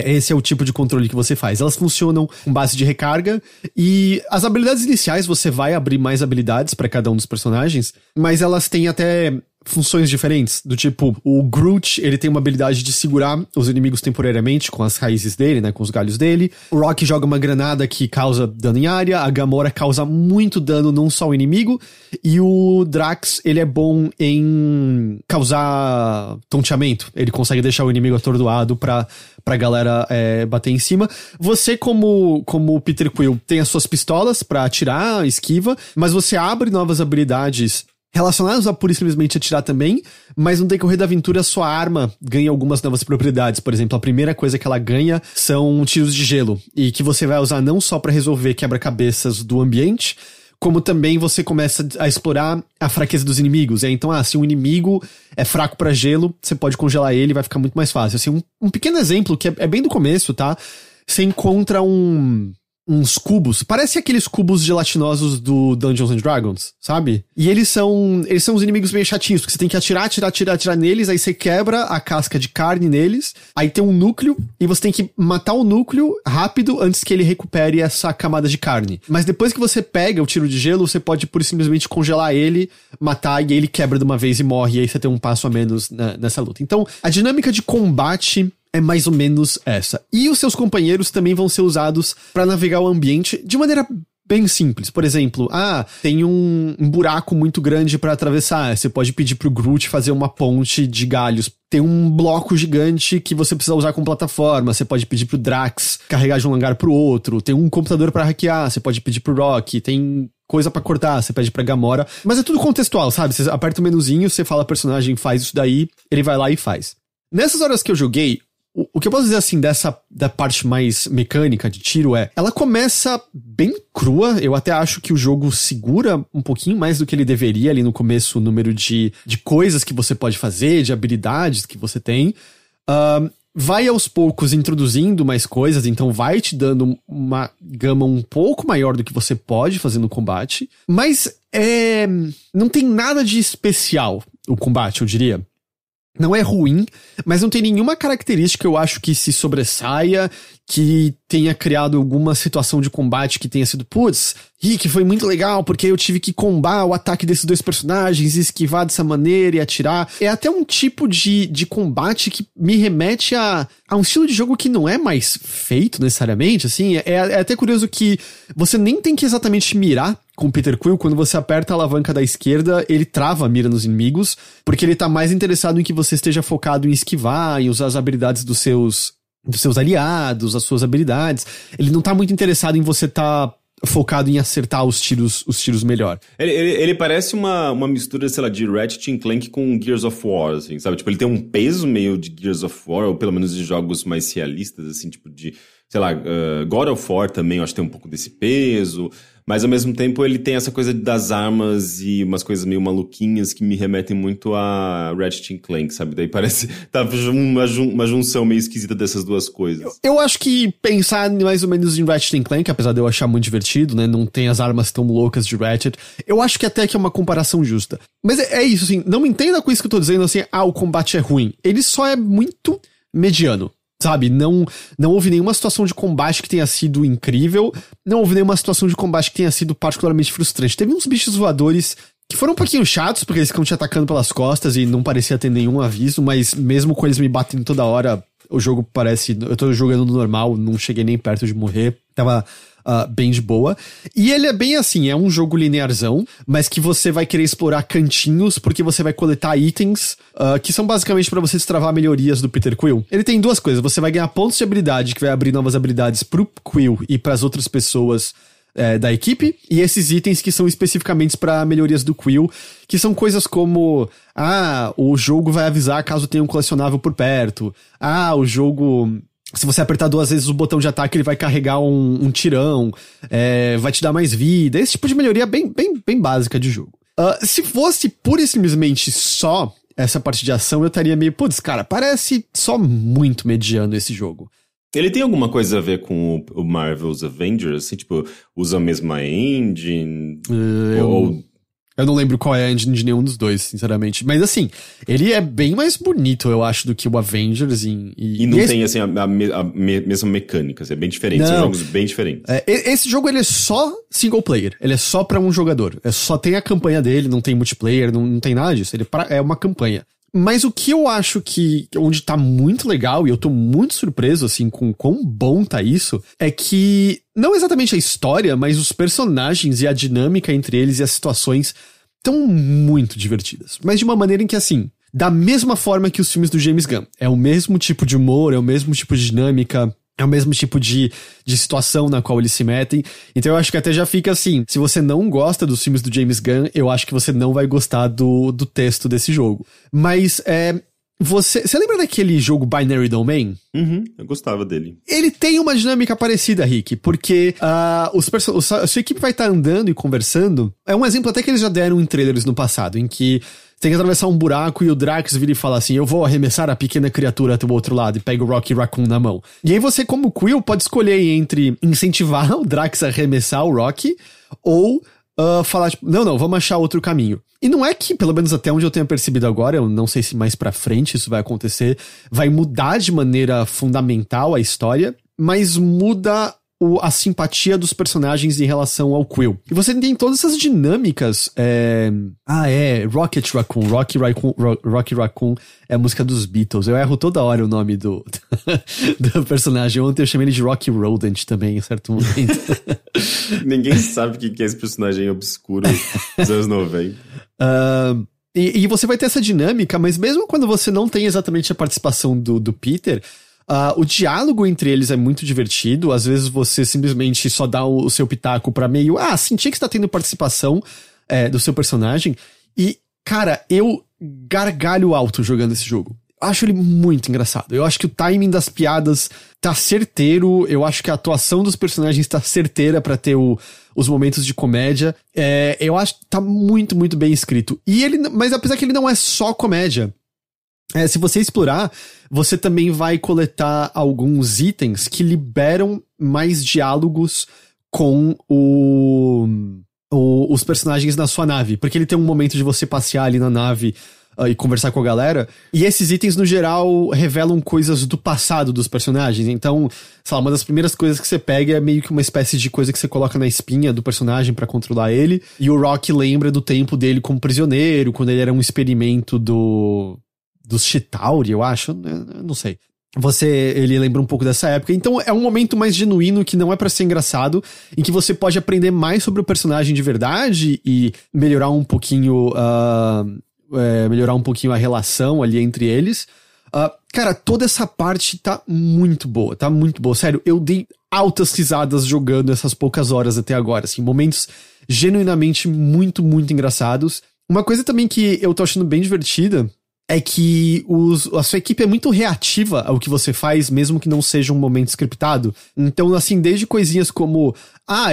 Esse é o tipo de controle que você faz. Elas funcionam com base de recarga e as habilidades iniciais, você vai abrir mais habilidades pra cada um dos personagens, mas elas têm até funções diferentes, do tipo, o Groot, ele tem uma habilidade de segurar os inimigos temporariamente com as raízes dele, né, com os galhos dele. O Rock joga uma granada que causa dano em área, a Gamora causa muito dano não só ao inimigo, e o Drax, ele é bom em causar tonteamento, ele consegue deixar o inimigo atordoado pra galera bater em cima. Você, como Peter Quill, tem as suas pistolas pra atirar, esquiva, mas você abre novas habilidades relacionados a pura e simplesmente atirar também, mas no decorrer da aventura sua arma ganha algumas novas propriedades. Por exemplo, a primeira coisa que ela ganha são tiros de gelo, e que você vai usar não só pra resolver quebra-cabeças do ambiente, como também você começa a explorar a fraqueza dos inimigos. Então, se um inimigo é fraco pra gelo, você pode congelar ele e vai ficar muito mais fácil. Assim, um pequeno exemplo, que é bem do começo, tá? Você encontra uns cubos, parece aqueles cubos gelatinosos do Dungeons and Dragons, sabe? E eles são os inimigos meio chatinhos, que você tem que atirar neles, aí você quebra a casca de carne neles, aí tem um núcleo, e você tem que matar o núcleo rápido antes que ele recupere essa camada de carne. Mas depois que você pega o tiro de gelo, você pode pura e simplesmente congelar ele, matar, e ele quebra de uma vez e morre, e aí você tem um passo a menos nessa luta. Então, a dinâmica de combate é mais ou menos essa. E os seus companheiros também vão ser usados para navegar o ambiente de maneira bem simples. Por exemplo, tem um buraco muito grande para atravessar. Você pode pedir pro Groot fazer uma ponte de galhos. Tem um bloco gigante que você precisa usar como plataforma. Você pode pedir pro Drax carregar de um hangar pro outro. Tem um computador para hackear. Você pode pedir pro Rock. Tem coisa pra cortar, você pede pra Gamora. Mas é tudo contextual, sabe? Você aperta o menuzinho, você fala, personagem, faz isso daí. Ele vai lá e faz. Nessas horas que eu joguei, o que eu posso dizer, assim, da parte mais mecânica de tiro ela começa bem crua. Eu até acho que o jogo segura um pouquinho mais do que ele deveria ali no começo, o número de coisas que você pode fazer, de habilidades que você tem. Vai aos poucos introduzindo mais coisas, então vai te dando uma gama um pouco maior do que você pode fazer no combate. Mas não tem nada de especial o combate, eu diria. Não é ruim, mas não tem nenhuma característica, eu acho, que se sobressaia, que tenha criado alguma situação de combate que tenha sido, putz, Rick, foi muito legal, porque eu tive que combar o ataque desses dois personagens, esquivar dessa maneira e atirar. É até um tipo de combate que me remete a um estilo de jogo que não é mais feito necessariamente, assim. É até curioso que você nem tem que exatamente mirar com o Peter Quill. Quando você aperta a alavanca da esquerda, ele trava a mira nos inimigos, porque ele tá mais interessado em que você esteja focado em esquivar, em usar as habilidades dos seus aliados, as suas habilidades. Ele não tá muito interessado em você tá focado em acertar os tiros melhor. Ele parece uma mistura, sei lá, de Ratchet & Clank com Gears of War, assim, sabe? Tipo, ele tem um peso meio de Gears of War, ou pelo menos de jogos mais realistas, assim, tipo de, sei lá, God of War também, eu acho que tem um pouco desse peso. Mas ao mesmo tempo ele tem essa coisa das armas e umas coisas meio maluquinhas que me remetem muito a Ratchet & Clank, sabe? Daí parece tá uma junção meio esquisita dessas duas coisas. Eu acho que pensar mais ou menos em Ratchet & Clank, apesar de eu achar muito divertido, né? Não tem as armas tão loucas de Ratchet. Eu acho que até que é uma comparação justa. Mas é isso, assim, não me entenda com isso que eu tô dizendo, assim, o combate é ruim. Ele só é muito mediano. Sabe, não houve nenhuma situação de combate que tenha sido incrível, não houve nenhuma situação de combate que tenha sido particularmente frustrante. Teve uns bichos voadores que foram um pouquinho chatos, porque eles ficam te atacando pelas costas e não parecia ter nenhum aviso, mas mesmo com eles me batendo toda hora, o jogo parece... Eu tô jogando no normal, não cheguei nem perto de morrer, tava bem de boa. E ele é bem assim, é um jogo linearzão, mas que você vai querer explorar cantinhos, porque você vai coletar itens, que são basicamente pra você destravar melhorias do Peter Quill. Ele tem duas coisas, você vai ganhar pontos de habilidade, que vai abrir novas habilidades pro Quill e pras outras pessoas da equipe, e esses itens que são especificamente para melhorias do Quill, que são coisas como, o jogo vai avisar caso tenha um colecionável por perto, o jogo, se você apertar duas vezes o botão de ataque, ele vai carregar um tirão, vai te dar mais vida, esse tipo de melhoria bem, bem, bem básica de jogo. Se fosse pura e simplesmente só essa parte de ação, eu estaria meio, putz, cara, parece só muito mediano esse jogo. Ele tem alguma coisa a ver com o Marvel's Avengers, assim, tipo, usa a mesma engine, ou... Eu não lembro qual é a engine de nenhum dos dois, sinceramente. Mas assim, ele é bem mais bonito, eu acho, do que o Avengers. E não tem, assim, a mesma mecânica. Assim, é bem diferente. Não. São jogos bem diferentes. É, esse jogo, ele é só single player. Ele é só pra um jogador. É, só tem a campanha dele, não tem multiplayer, não tem nada disso. Ele é uma campanha. Mas o que eu acho que... Onde tá muito legal, e eu tô muito surpreso, assim, com o quão bom tá isso, é que... Não exatamente a história, mas os personagens e a dinâmica entre eles e as situações estão muito divertidas. Mas de uma maneira em que, assim... Da mesma forma que os filmes do James Gunn. É o mesmo tipo de humor, é o mesmo tipo de dinâmica... É o mesmo tipo de situação na qual eles se metem. Então eu acho que até já fica assim, se você não gosta dos filmes do James Gunn, eu acho que você não vai gostar do texto desse jogo. Mas você lembra daquele jogo Binary Domain? Uhum, eu gostava dele. Ele tem uma dinâmica parecida, Rick, porque a sua equipe vai estar andando e conversando. É um exemplo até que eles já deram em trailers no passado, em que tem que atravessar um buraco e o Drax vira e fala assim, eu vou arremessar a pequena criatura até o outro lado e pega o Rocket Raccoon na mão. E aí você, como Quill, pode escolher entre incentivar o Drax a arremessar o Rocky ou falar, tipo, não, vamos achar outro caminho. E não é que, pelo menos até onde eu tenha percebido agora, eu não sei se mais pra frente isso vai acontecer, vai mudar de maneira fundamental a história, mas muda... a simpatia dos personagens em relação ao Quill. E você tem todas essas dinâmicas. Rocket Raccoon. Rocket Raccoon é a música dos Beatles. Eu erro toda hora o nome do personagem. Ontem eu chamei ele de Rocky Rodent também, em certo momento. Ninguém sabe o que é esse personagem obscuro dos anos 90. E você vai ter essa dinâmica, mas mesmo quando você não tem exatamente a participação do Peter... o diálogo entre eles é muito divertido. Às vezes você simplesmente só dá o seu pitaco pra meio... sentia que você tá tendo participação do seu personagem. E, cara, eu gargalho alto jogando esse jogo. Acho ele muito engraçado. Eu acho que o timing das piadas tá certeiro. Eu acho que a atuação dos personagens tá certeira pra ter os momentos de comédia. Eu acho que tá muito, muito bem escrito. Mas apesar que ele não é só comédia... se você explorar, você também vai coletar alguns itens que liberam mais diálogos com os personagens na sua nave. Porque ele tem um momento de você passear ali na nave e conversar com a galera. E esses itens, no geral, revelam coisas do passado dos personagens. Então, sei lá, uma das primeiras coisas que você pega é meio que uma espécie de coisa que você coloca na espinha do personagem pra controlar ele. E o Rocky lembra do tempo dele como prisioneiro, quando ele era um experimento dos Chitauri, eu acho, eu não sei. Ele lembra um pouco dessa época. Então é um momento mais genuíno, que não é pra ser engraçado, em que você pode aprender mais sobre o personagem de verdade e melhorar um pouquinho a relação ali entre eles. Cara, toda essa parte tá muito boa, sério, eu dei altas risadas jogando essas poucas horas até agora, assim, momentos genuinamente muito, muito engraçados. Uma coisa também que eu tô achando bem divertida é que a sua equipe é muito reativa ao que você faz, mesmo que não seja um momento scriptado. Então, assim, desde coisinhas como...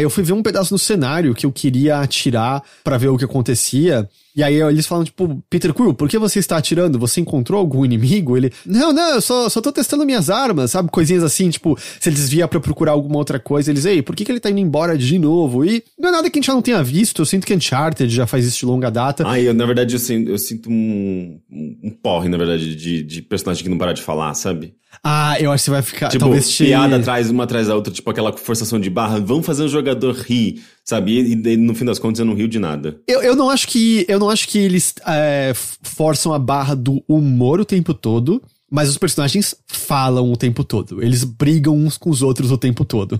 eu fui ver um pedaço no cenário que eu queria atirar pra ver o que acontecia. E aí eles falam, tipo... Peter Quill, por que você está atirando? Você encontrou algum inimigo? Ele... Não, eu só tô testando minhas armas, sabe? Coisinhas assim, tipo... Se ele desvia pra procurar alguma outra coisa, eles... Ei, por que ele tá indo embora de novo? E não é nada que a gente já não tenha visto. Eu sinto que Uncharted já faz isso de longa data. Na verdade, eu sinto um porre, na verdade, de personagem que não parar de falar, sabe? Eu acho que você vai ficar... Tipo, talvez piada atrás, uma atrás da outra. Tipo, aquela forçação de barra. Vamos fazer o jogador rir, sabe? E no fim das contas, eu não rio de nada. Eu não acho que eles forçam a barra do humor o tempo todo, mas os personagens falam o tempo todo. Eles brigam uns com os outros o tempo todo.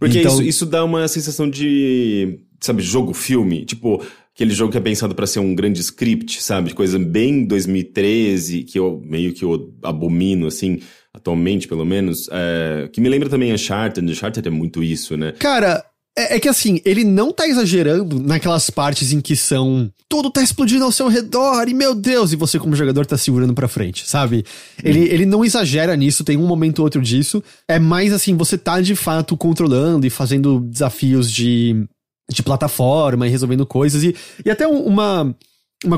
Porque então... isso dá uma sensação de... Sabe, jogo-filme. Tipo... Aquele jogo que é pensado pra ser um grande script, sabe? Coisa bem 2013, que eu meio que eu abomino, assim, atualmente, pelo menos. Que me lembra também Uncharted. Uncharted é muito isso, né? Cara, é que assim, ele não tá exagerando naquelas partes em que são... Tudo tá explodindo ao seu redor, e meu Deus! E você, como jogador, tá segurando pra frente, sabe? Ele não exagera nisso, tem um momento ou outro disso. É mais assim, você tá de fato controlando e fazendo desafios de plataforma e resolvendo coisas. E até uma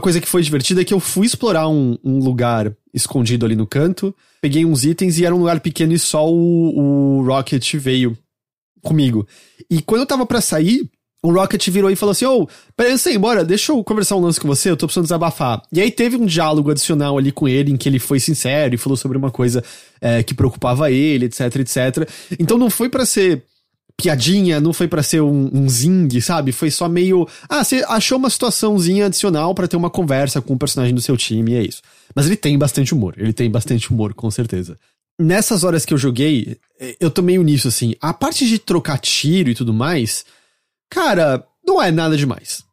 coisa que foi divertida é que eu fui explorar um lugar escondido ali no canto, peguei uns itens e era um lugar pequeno e só o Rocket veio comigo. E quando eu tava pra sair, o Rocket virou e falou assim, peraí, antes de ir embora, deixa eu conversar um lance com você, eu tô precisando desabafar. E aí teve um diálogo adicional ali com ele, em que ele foi sincero e falou sobre uma coisa que preocupava ele, etc, etc. Então não foi pra ser piadinha, não foi pra ser um zing, sabe? Foi só meio... você achou uma situaçãozinha adicional pra ter uma conversa com o personagem do seu time, e é isso. Mas ele tem bastante humor, com certeza. Nessas horas que eu joguei, eu tô meio nisso, assim. A parte de trocar tiro e tudo mais... Cara, não é nada demais,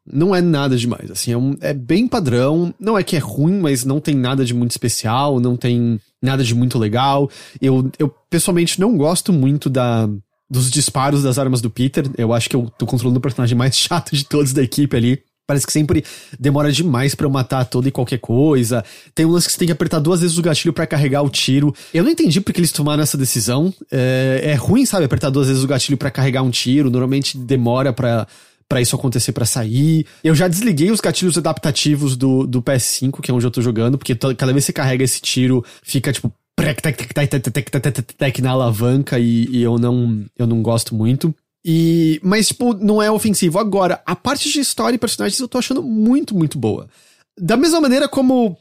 assim, é bem padrão, não é que é ruim, mas não tem nada de muito especial, não tem nada de muito legal, eu pessoalmente não gosto muito dos disparos das armas do Peter, eu acho que eu tô controlando o personagem mais chato de todos da equipe ali, parece que sempre demora demais pra eu matar toda e qualquer coisa, tem um lance que você tem que apertar 2 vezes o gatilho pra carregar o tiro, eu não entendi porque eles tomaram essa decisão, é ruim, sabe, apertar 2 vezes o gatilho pra carregar um tiro, normalmente demora pra isso acontecer pra sair, eu já desliguei os gatilhos adaptativos do PS5, que é onde eu tô jogando, porque cada vez que você carrega esse tiro, fica tipo na alavanca e eu não gosto muito. Mas, tipo, não é ofensivo. Agora, a parte de história e personagens eu tô achando muito, muito boa. Da mesma maneira como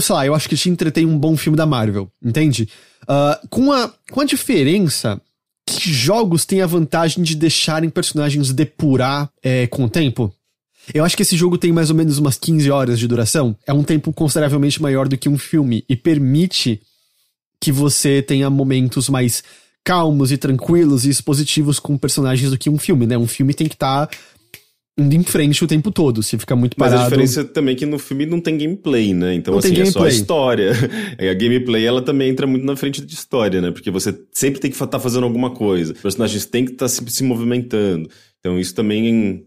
sei lá, eu acho que te entretém um bom filme da Marvel, entende? Com a diferença que jogos têm a vantagem de deixarem personagens depurar com o tempo. Eu acho que esse jogo tem mais ou menos umas 15 horas de duração. É um tempo consideravelmente maior do que um filme e permite que você tenha momentos mais... calmos e tranquilos e expositivos com personagens do que um filme, né? Um filme tem que estar indo em frente o tempo todo, se fica muito parado... Mas a diferença também é que no filme não tem gameplay, né? Então, assim, é só a história. A gameplay, ela também entra muito na frente de história, né? Porque você sempre tem que estar fazendo alguma coisa. Os personagens têm que estar sempre se movimentando. Então, isso também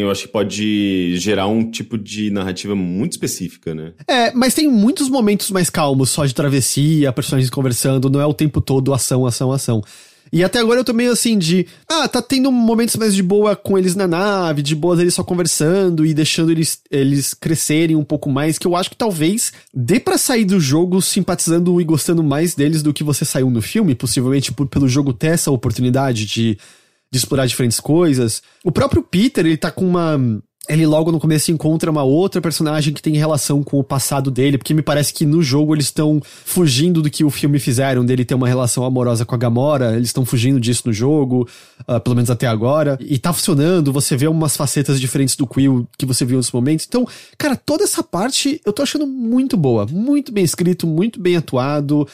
eu acho que pode gerar um tipo de narrativa muito específica, né? Mas tem muitos momentos mais calmos, só de travessia, personagens conversando, não é o tempo todo ação, ação, ação. E até agora eu tô meio assim de... tá tendo momentos mais de boa com eles na nave, de boas eles só conversando e deixando eles crescerem um pouco mais, que eu acho que talvez dê pra sair do jogo simpatizando e gostando mais deles do que você saiu no filme, possivelmente pelo jogo ter essa oportunidade de explorar diferentes coisas. O próprio Peter, ele tá com uma... Ele logo no começo encontra uma outra personagem que tem relação com o passado dele, porque me parece que no jogo eles estão fugindo do que o filme fizeram, dele ter uma relação amorosa com a Gamora, eles estão fugindo disso no jogo, pelo menos até agora, e tá funcionando, você vê umas facetas diferentes do Quill que você viu em outros momentos, então, cara, toda essa parte eu tô achando muito boa, muito bem escrito, muito bem atuado,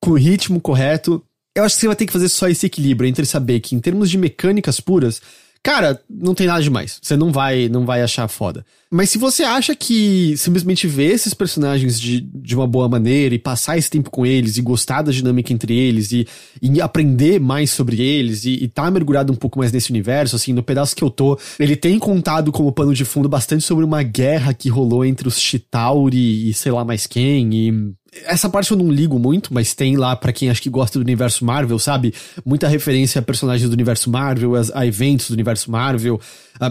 com o ritmo correto. Eu acho que você vai ter que fazer só esse equilíbrio entre saber que, em termos de mecânicas puras, cara, não tem nada demais. Você não vai achar foda. Mas se você acha que simplesmente ver esses personagens de uma boa maneira e passar esse tempo com eles e gostar da dinâmica entre eles e aprender mais sobre eles e tá mergulhado um pouco mais nesse universo, assim, no pedaço que eu tô, ele tem contado como pano de fundo bastante sobre uma guerra que rolou entre os Chitauri e sei lá mais quem e... Essa parte eu não ligo muito, mas tem lá pra quem acho que gosta do universo Marvel, sabe? Muita referência a personagens do universo Marvel, a eventos do universo Marvel.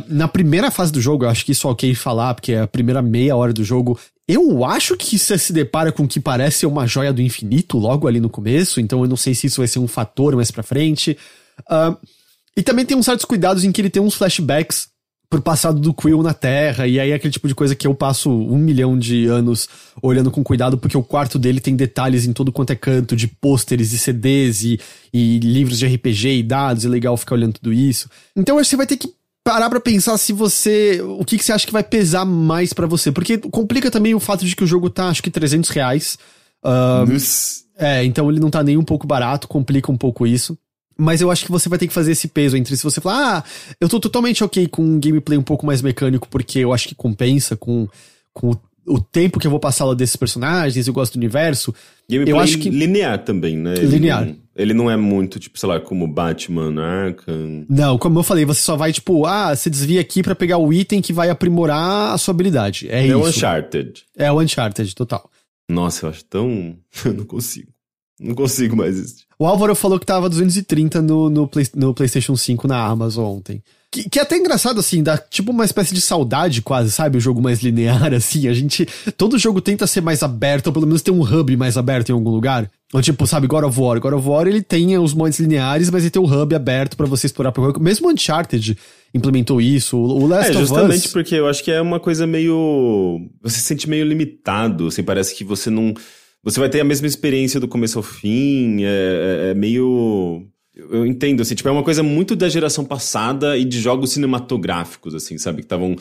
Na primeira fase do jogo, eu acho que isso é ok falar, porque é a primeira meia hora do jogo. Eu acho que você se depara com o que parece ser uma joia do infinito logo ali no começo, então eu não sei se isso vai ser um fator mais pra frente. E também tem uns certos cuidados em que ele tem uns flashbacks pro passado do Quill na Terra, e aí é aquele tipo de coisa que eu passo 1 milhão de anos olhando com cuidado, porque o quarto dele tem detalhes em todo quanto é canto, de pôsteres e CDs e livros de RPG e dados, é legal ficar olhando tudo isso. Então acho que você vai ter que parar pra pensar o que você acha que vai pesar mais pra você, porque complica também o fato de que o jogo tá, acho que R$300. Então ele não tá nem um pouco barato, complica um pouco isso. Mas eu acho que você vai ter que fazer esse peso entre se você falar, eu tô totalmente ok com um gameplay um pouco mais mecânico, porque eu acho que compensa com o tempo que eu vou passar lá desses personagens, eu gosto do universo. Gameplay eu acho que... linear também, né? Linear. Ele não é muito, tipo, sei lá, como Batman, Arkham... Não, como eu falei, você só vai, tipo, você desvia aqui pra pegar o item que vai aprimorar a sua habilidade. É isso. É o Uncharted. É o Uncharted, total. Nossa, eu acho tão... Eu não consigo. Não consigo mais isso. O Álvaro falou que tava 230 no PlayStation 5 na Amazon ontem. Que é até engraçado, assim, dá tipo uma espécie de saudade quase, sabe? O jogo mais linear, assim. Todo jogo tenta ser mais aberto, ou pelo menos ter um hub mais aberto em algum lugar. Tipo, sabe, God of War, ele tem os montes lineares, mas ele tem um hub aberto pra você explorar. Mesmo o Uncharted implementou isso, o Last of Us... justamente porque eu acho que é uma coisa meio... Você se sente meio limitado, assim, parece que você não... Você vai ter a mesma experiência do começo ao fim, é meio... Eu entendo, assim, tipo, é uma coisa muito da geração passada e de jogos cinematográficos, assim, sabe? Que estavam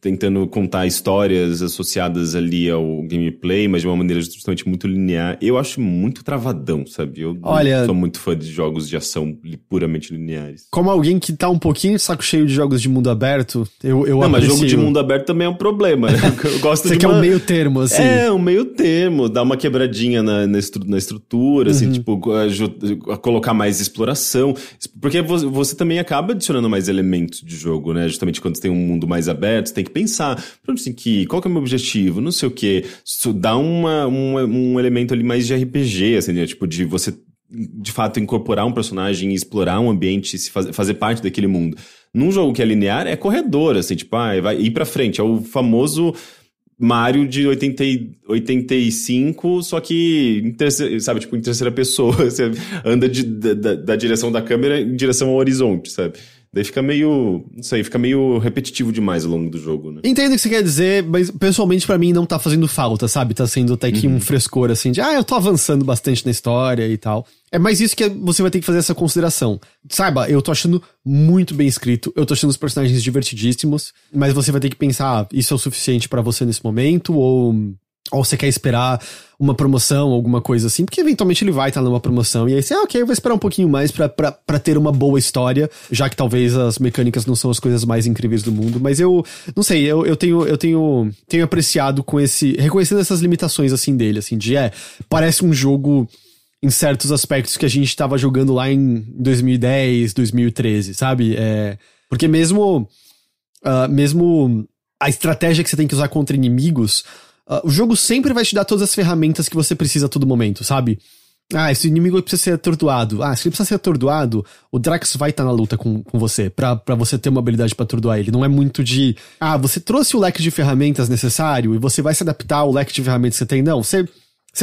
tentando contar histórias associadas ali ao gameplay, mas de uma maneira justamente muito linear. Eu acho muito travadão, sabe? Olha, não sou muito fã de jogos de ação puramente lineares. Como alguém que tá um pouquinho de saco cheio de jogos de mundo aberto, eu não, aprecio. Mas jogo de mundo aberto também é um problema, né? Eu gosto. Você quer um meio termo, assim. É, um meio termo. Dar uma quebradinha na estrutura, assim, tipo, colocar mais exploração, porque você também acaba adicionando mais elementos de jogo, né? Justamente quando você tem um mundo mais aberto, você tem que pensar, assim, qual que é o meu objetivo, não sei o quê. Isso dá um elemento ali mais de RPG, assim, né? Tipo, de você, de fato, incorporar um personagem, explorar um ambiente, fazer parte daquele mundo. Num jogo que é linear, é corredor, assim, tipo, vai ir pra frente, é o famoso... Mario de 85, só que, sabe, tipo, em terceira pessoa, você anda da direção da câmera em direção ao horizonte, sabe? Daí fica meio, não sei, fica meio repetitivo demais ao longo do jogo, né? Entendo o que você quer dizer, mas pessoalmente pra mim não tá fazendo falta, sabe? Tá sendo até que um frescor, assim, de, eu tô avançando bastante na história e tal. É mais isso que você vai ter que fazer essa consideração. Saiba, eu tô achando muito bem escrito, eu tô achando os personagens divertidíssimos, mas você vai ter que pensar, isso é o suficiente pra você nesse momento, ou você quer esperar uma promoção, alguma coisa assim, porque eventualmente ele vai estar numa promoção, e aí você, eu vou esperar um pouquinho mais pra ter uma boa história, já que talvez as mecânicas não são as coisas mais incríveis do mundo, mas eu, não sei, eu tenho apreciado com reconhecendo essas limitações, assim, dele, assim, parece um jogo... em certos aspectos que a gente tava jogando lá em 2010, 2013, sabe? Porque mesmo a estratégia que você tem que usar contra inimigos, o jogo sempre vai te dar todas as ferramentas que você precisa a todo momento, sabe? Esse inimigo precisa ser atordoado. Se ele precisa ser atordoado, o Drax vai estar na luta com você, pra você ter uma habilidade pra atordoar ele. Não é muito de... você trouxe o leque de ferramentas necessário e você vai se adaptar ao leque de ferramentas que você tem. Não, Você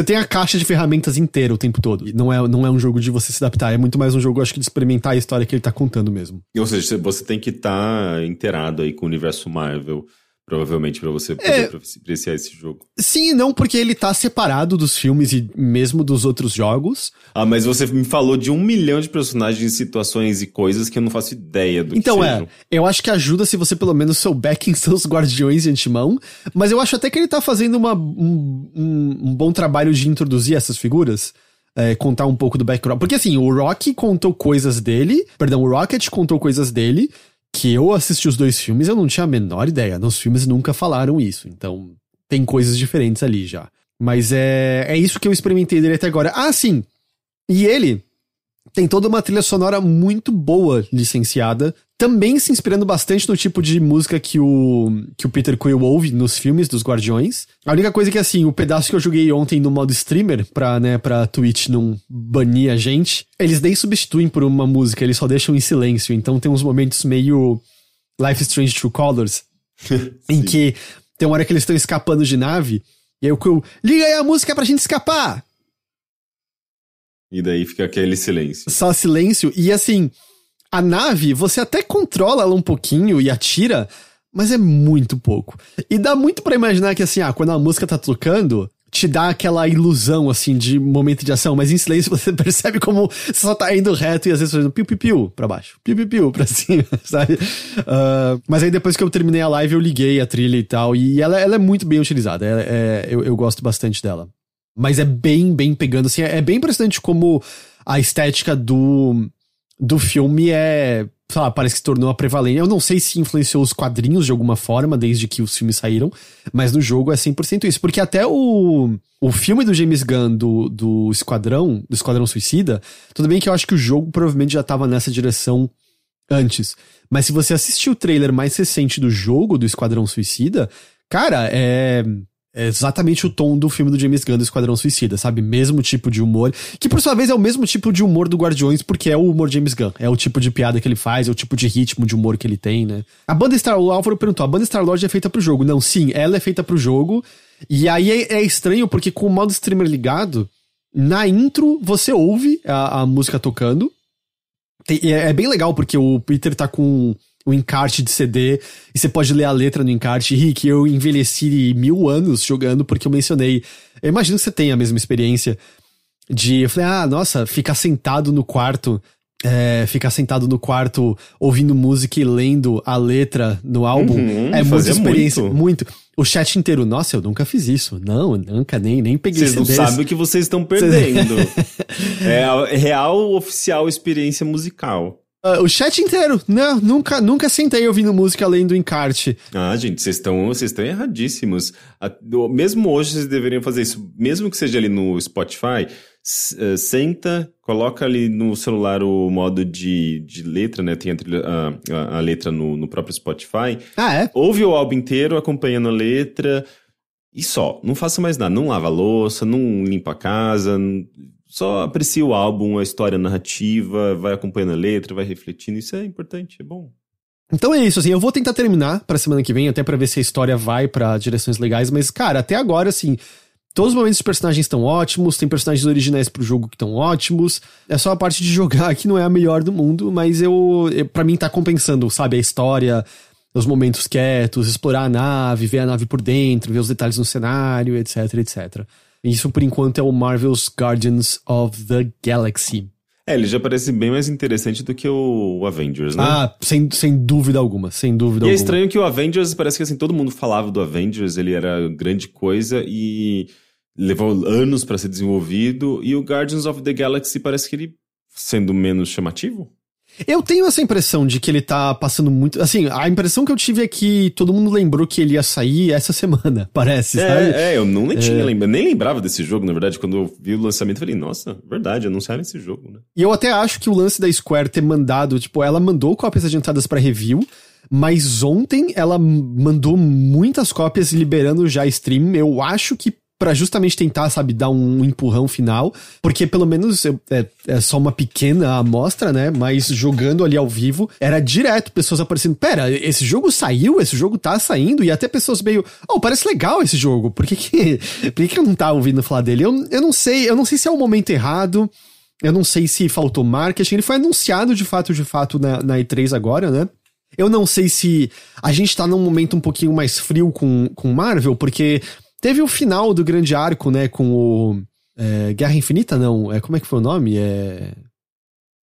tem a caixa de ferramentas inteira o tempo todo. Não é um jogo de você se adaptar. É muito mais um jogo, acho que, de experimentar a história que ele tá contando mesmo. Ou seja, você tem que estar inteirado aí com o universo Marvel, provavelmente, pra você poder apreciar esse jogo. Sim e não, porque ele tá separado dos filmes e mesmo dos outros jogos. Mas você me falou de 1 milhão de personagens, situações e coisas que eu não faço ideia do que sejam. Eu acho que ajuda se você pelo menos souber quem são os guardiões de antemão, mas eu acho até que ele tá fazendo um bom trabalho de introduzir essas figuras. Contar um pouco do background. Porque assim, o Rocket contou coisas dele, que eu assisti os 2 filmes, eu não tinha a menor ideia. Nos filmes nunca falaram isso, então tem coisas diferentes ali já. Mas é isso que eu experimentei dele até agora. Sim! E ele tem toda uma trilha sonora muito boa licenciada, também se inspirando bastante no tipo de música que o Peter Quill ouve nos filmes dos Guardiões. A única coisa é que, assim, o pedaço que eu joguei ontem no modo streamer, pra Twitch não banir a gente, eles nem substituem por uma música, eles só deixam em silêncio. Então tem uns momentos meio Life is Strange True Colors, em que tem uma hora que eles estão escapando de nave, e aí o Quill, liga aí a música pra gente escapar! E daí fica aquele silêncio. Só silêncio, e assim... A nave, você até controla ela um pouquinho e atira, mas é muito pouco. E dá muito pra imaginar que, assim, quando a música tá tocando, te dá aquela ilusão, assim, de momento de ação, mas em silêncio você percebe como você só tá indo reto e às vezes fazendo piu-piu-piu pra baixo, piu-piu-piu pra cima, sabe? Mas aí depois que eu terminei a live, eu liguei a trilha e tal, e ela é muito bem utilizada, eu gosto bastante dela. Mas é bem pegando, assim, é bem impressionante como a estética do filme parece que se tornou a prevalência. Eu não sei se influenciou os quadrinhos de alguma forma desde que os filmes saíram, mas no jogo é 100% isso, porque até o filme do James Gunn do Esquadrão Suicida, tudo bem que eu acho que o jogo provavelmente já tava nessa direção antes, mas se você assistir o trailer mais recente do jogo do Esquadrão Suicida, cara, é exatamente o tom do filme do James Gunn do Esquadrão Suicida, sabe? Mesmo tipo de humor, que por sua vez é o mesmo tipo de humor do Guardiões, porque é o humor James Gunn, é o tipo de piada que ele faz, é o tipo de ritmo de humor que ele tem, né? O Álvaro perguntou, a banda Star-Lord é feita pro jogo? Não, sim, ela é feita pro jogo, e aí é estranho porque com o modo streamer ligado, Na intro, você ouve a música tocando. É bem legal, porque o Peter tá com um encarte de CD e você pode ler a letra no encarte. Rick, eu envelheci 1000 anos jogando porque eu mencionei. Eu imagino que você tenha a mesma experiência de... Eu falei, ah, nossa, ficar sentado no quarto... ficar sentado no quarto ouvindo música e lendo a letra no álbum é muita experiência, muito. O chat inteiro, nossa, eu nunca fiz isso. Não, nunca, nem peguei isso. Vocês não sabem o que vocês estão perdendo. É real, oficial experiência musical. O chat inteiro, não, nunca sentei ouvindo música além do encarte. Ah, gente, vocês estão erradíssimos. Mesmo hoje vocês deveriam fazer isso, mesmo que seja ali no Spotify. Senta, coloca ali no celular o modo de letra, né? Tem a letra no próprio Spotify. Ah, é? Ouve o álbum inteiro acompanhando a letra e só. Não faça mais nada. Não lava a louça, não limpa a casa. Só aprecia o álbum, a história, a narrativa. Vai acompanhando a letra, vai refletindo. Isso é importante, é bom. Então é isso, assim. Eu vou tentar terminar pra semana que vem, até pra ver se a história vai pra direções legais. Mas, cara, até agora, assim... Todos os momentos dos personagens estão ótimos, tem personagens originais pro jogo que estão ótimos. É só a parte de jogar que não é a melhor do mundo, mas pra mim tá compensando, sabe? A história, os momentos quietos, explorar a nave, ver a nave por dentro, ver os detalhes no cenário, etc, etc. Isso, por enquanto, é o Marvel's Guardians of the Galaxy. É, ele já parece bem mais interessante do que o Avengers, né? Ah, sem dúvida alguma, sem dúvida alguma. E é estranho que o Avengers, parece que assim, todo mundo falava do Avengers, ele era grande coisa e... levou anos pra ser desenvolvido. E o Guardians of the Galaxy parece que ele... sendo menos chamativo? Eu tenho essa impressão de que ele tá passando muito... Assim, a impressão que eu tive é que todo mundo lembrou que ele ia sair essa semana, parece, sabe? Eu não tinha lembrado, nem lembrava desse jogo, na verdade. Quando eu vi o lançamento, eu falei, nossa, verdade, anunciaram esse jogo, né? E eu até acho que o lance da Square ter mandado... Tipo, ela mandou cópias adiantadas pra review... Mas ontem ela mandou muitas cópias liberando já stream. Eu acho que... pra justamente tentar, sabe, dar um empurrão final, porque pelo menos é só uma pequena amostra, né, mas jogando ali ao vivo, era direto pessoas aparecendo, pera, esse jogo saiu, esse jogo tá saindo, e até pessoas meio, parece legal esse jogo, por que eu não tava ouvindo falar dele? Eu não sei se é o momento errado, eu não sei se faltou marketing, ele foi anunciado de fato na E3 agora, né? Eu não sei se a gente tá num momento um pouquinho mais frio com Marvel, porque... Teve o final do grande arco, né, com o... Guerra Infinita, não. Como é que foi o nome?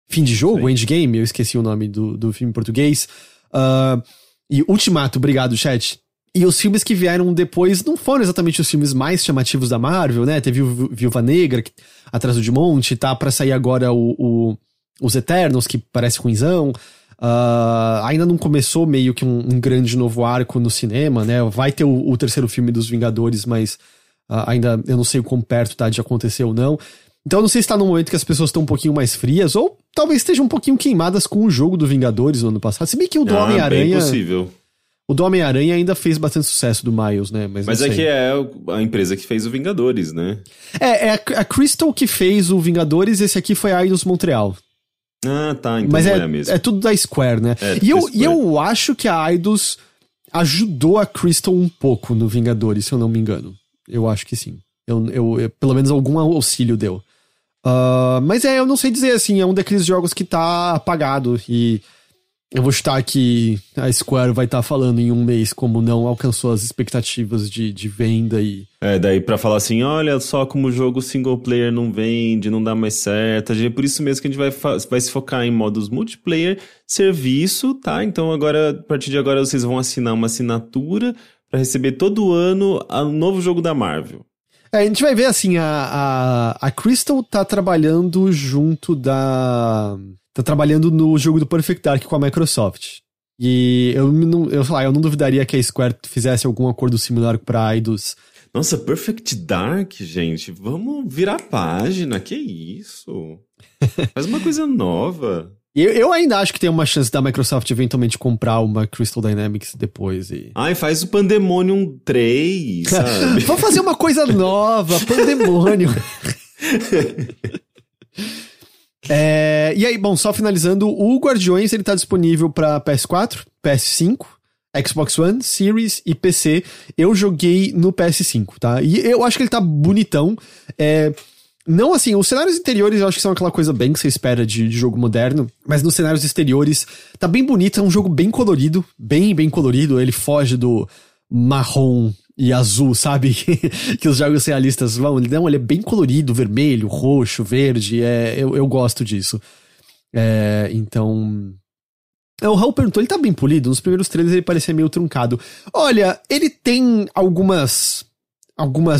Fim de jogo? Sim. Endgame? Eu esqueci o nome do filme em português. E Ultimato, obrigado, chat. E os filmes que vieram depois não foram exatamente os filmes mais chamativos da Marvel, né? Teve o Viúva Negra, que atrasou de monte, tá pra sair agora os Eternos, que parece ruinzão. Ainda não começou meio que um grande novo arco no cinema, né? Vai ter o terceiro filme dos Vingadores, mas ainda eu não sei o quão perto tá de acontecer ou não. Então eu não sei se tá num momento que as pessoas estão um pouquinho mais frias, ou talvez estejam um pouquinho queimadas com o jogo do Vingadores no ano passado. Se bem que o do Homem-Aranha... É possível. O do Homem-Aranha ainda fez bastante sucesso do Miles, né? Mas é que é a empresa que fez o Vingadores, né? É a Crystal que fez o Vingadores, esse aqui foi a Eidos Montreal. Ah, tá, então mas não é a mesma. É tudo da Square, né? E eu acho que a Eidos ajudou a Crystal um pouco no Vingadores, se eu não me engano. Eu acho que sim. Pelo menos algum auxílio deu. Mas eu não sei dizer, assim, é um daqueles jogos que tá apagado. E eu vou chutar que a Square vai estar falando em um mês como não alcançou as expectativas de venda e... daí pra falar assim, olha só como o jogo single player não vende, não dá mais certo. É por isso mesmo que a gente vai se focar em modos multiplayer, serviço, tá? Então agora, a partir de agora, vocês vão assinar uma assinatura pra receber todo ano um novo jogo da Marvel. A gente vai ver, assim, a Crystal tá trabalhando junto da... Tá trabalhando no jogo do Perfect Dark com a Microsoft. E eu não duvidaria que a Square fizesse algum acordo similar pra Eidos. Nossa, Perfect Dark, gente. Vamos virar página, que isso? Faz uma coisa nova. Eu ainda acho que tem uma chance da Microsoft eventualmente comprar uma Crystal Dynamics depois. Ai, faz o Pandemonium 3, sabe? Vamos fazer uma coisa nova, Pandemonium. E aí, bom, só finalizando, o Guardiões, ele tá disponível pra PS4, PS5, Xbox One, Series e PC. Eu joguei no PS5, tá? E eu acho que ele tá bonitão. Não, assim, os cenários interiores eu acho que são aquela coisa bem que você espera de jogo moderno, mas nos cenários exteriores tá bem bonito, é um jogo bem colorido, bem colorido, ele foge do marrom e azul, sabe? Que os jogos realistas vão, ele é bem colorido, vermelho, roxo, verde, eu gosto disso. Então... O Raul perguntou, ele tá bem polido? Nos primeiros trailers ele parecia meio truncado. Olha, ele tem algumas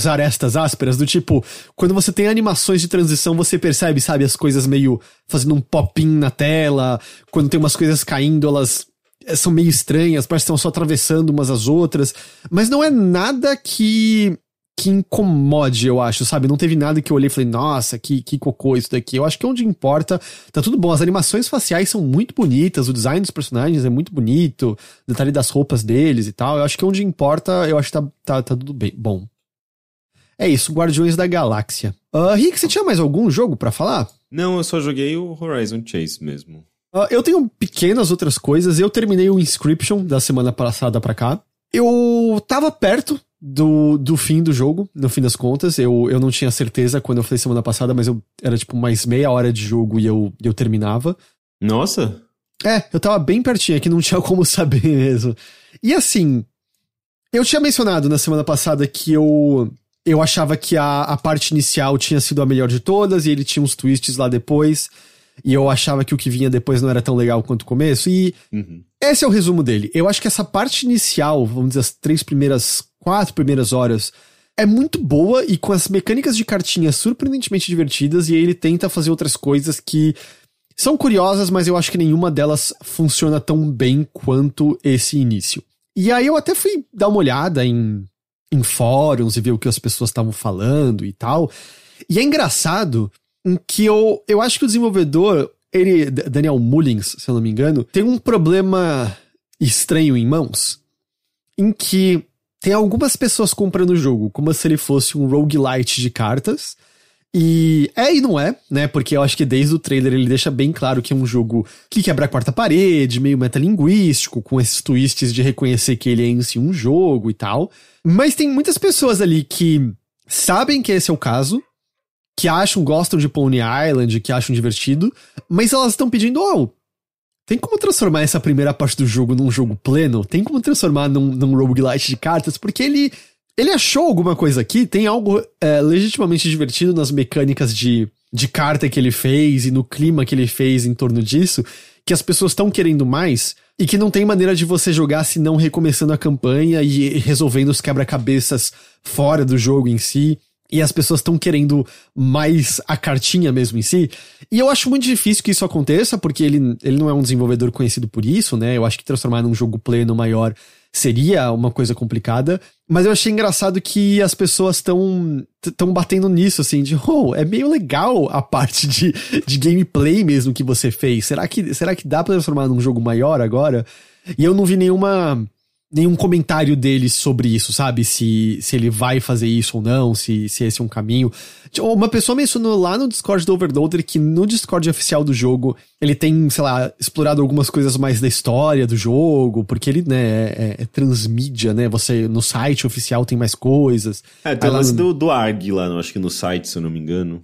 arestas ásperas, do tipo, quando você tem animações de transição, você percebe, sabe, as coisas meio fazendo um pop-in na tela, quando tem umas coisas caindo, elas são meio estranhas, parece que estão só atravessando umas as outras, mas não é nada que incomode, eu acho, sabe, não teve nada que eu olhei e falei, nossa, que cocô isso daqui. Eu acho que onde importa, tá tudo bom, as animações faciais são muito bonitas, o design dos personagens é muito bonito, o detalhe das roupas deles e tal, eu acho que onde importa, eu acho que tá tudo bem, bom. É isso, Guardiões da Galáxia. Rick, você tinha mais algum jogo pra falar? Não, eu só joguei o Horizon Chase mesmo. Eu tenho pequenas outras coisas. Eu terminei o Inscription da semana passada pra cá. Eu tava perto do fim do jogo, no fim das contas. Eu não tinha certeza quando eu falei semana passada, mas eu era tipo mais meia hora de jogo e eu terminava. Nossa! Eu tava bem pertinho, que não tinha como saber mesmo. E assim, eu tinha mencionado na semana passada que eu achava que a parte inicial tinha sido a melhor de todas, e ele tinha uns twists lá depois, e eu achava que o que vinha depois não era tão legal quanto o começo, e esse é o resumo dele. Eu acho que essa parte inicial, vamos dizer, as quatro primeiras horas, é muito boa, e com as mecânicas de cartinha surpreendentemente divertidas, e aí ele tenta fazer outras coisas que são curiosas, mas eu acho que nenhuma delas funciona tão bem quanto esse início. E aí eu até fui dar uma olhada em fóruns e ver o que as pessoas estavam falando e tal. E é engraçado em que eu acho que o desenvolvedor, ele, Daniel Mullins, se eu não me engano, tem um problema estranho em mãos, em que tem algumas pessoas comprando o jogo como se ele fosse um roguelite de cartas. E é e não é, né? Porque eu acho que desde o trailer ele deixa bem claro que é um jogo que quebra a quarta parede, meio metalinguístico, com esses twists de reconhecer que ele é em si um jogo e tal. Mas tem muitas pessoas ali que sabem que esse é o caso, que gostam de Pony Island, que acham divertido, mas elas estão pedindo, tem como transformar essa primeira parte do jogo num jogo pleno? Tem como transformar num roguelite de cartas? Porque ele achou alguma coisa aqui, tem algo legitimamente divertido nas mecânicas de carta que ele fez e no clima que ele fez em torno disso, que as pessoas estão querendo mais e que não tem maneira de você jogar se não recomeçando a campanha e resolvendo os quebra-cabeças fora do jogo em si, e as pessoas estão querendo mais a cartinha mesmo em si. E eu acho muito difícil que isso aconteça, porque ele não é um desenvolvedor conhecido por isso, né? Eu acho que transformar num jogo pleno maior seria uma coisa complicada, mas eu achei engraçado que as pessoas estão batendo nisso, assim, de é meio legal a parte de gameplay mesmo que você fez, será que dá pra transformar num jogo maior agora? E eu não vi nenhum comentário dele sobre isso, sabe, se ele vai fazer isso ou não, se esse é um caminho. Uma pessoa mencionou lá no Discord do Overloader que no Discord oficial do jogo ele tem, sei lá, explorado algumas coisas mais da história do jogo, porque ele, né, é transmídia, né, você no site oficial tem mais coisas. Tem o lance do ARG lá, acho que no site, se eu não me engano.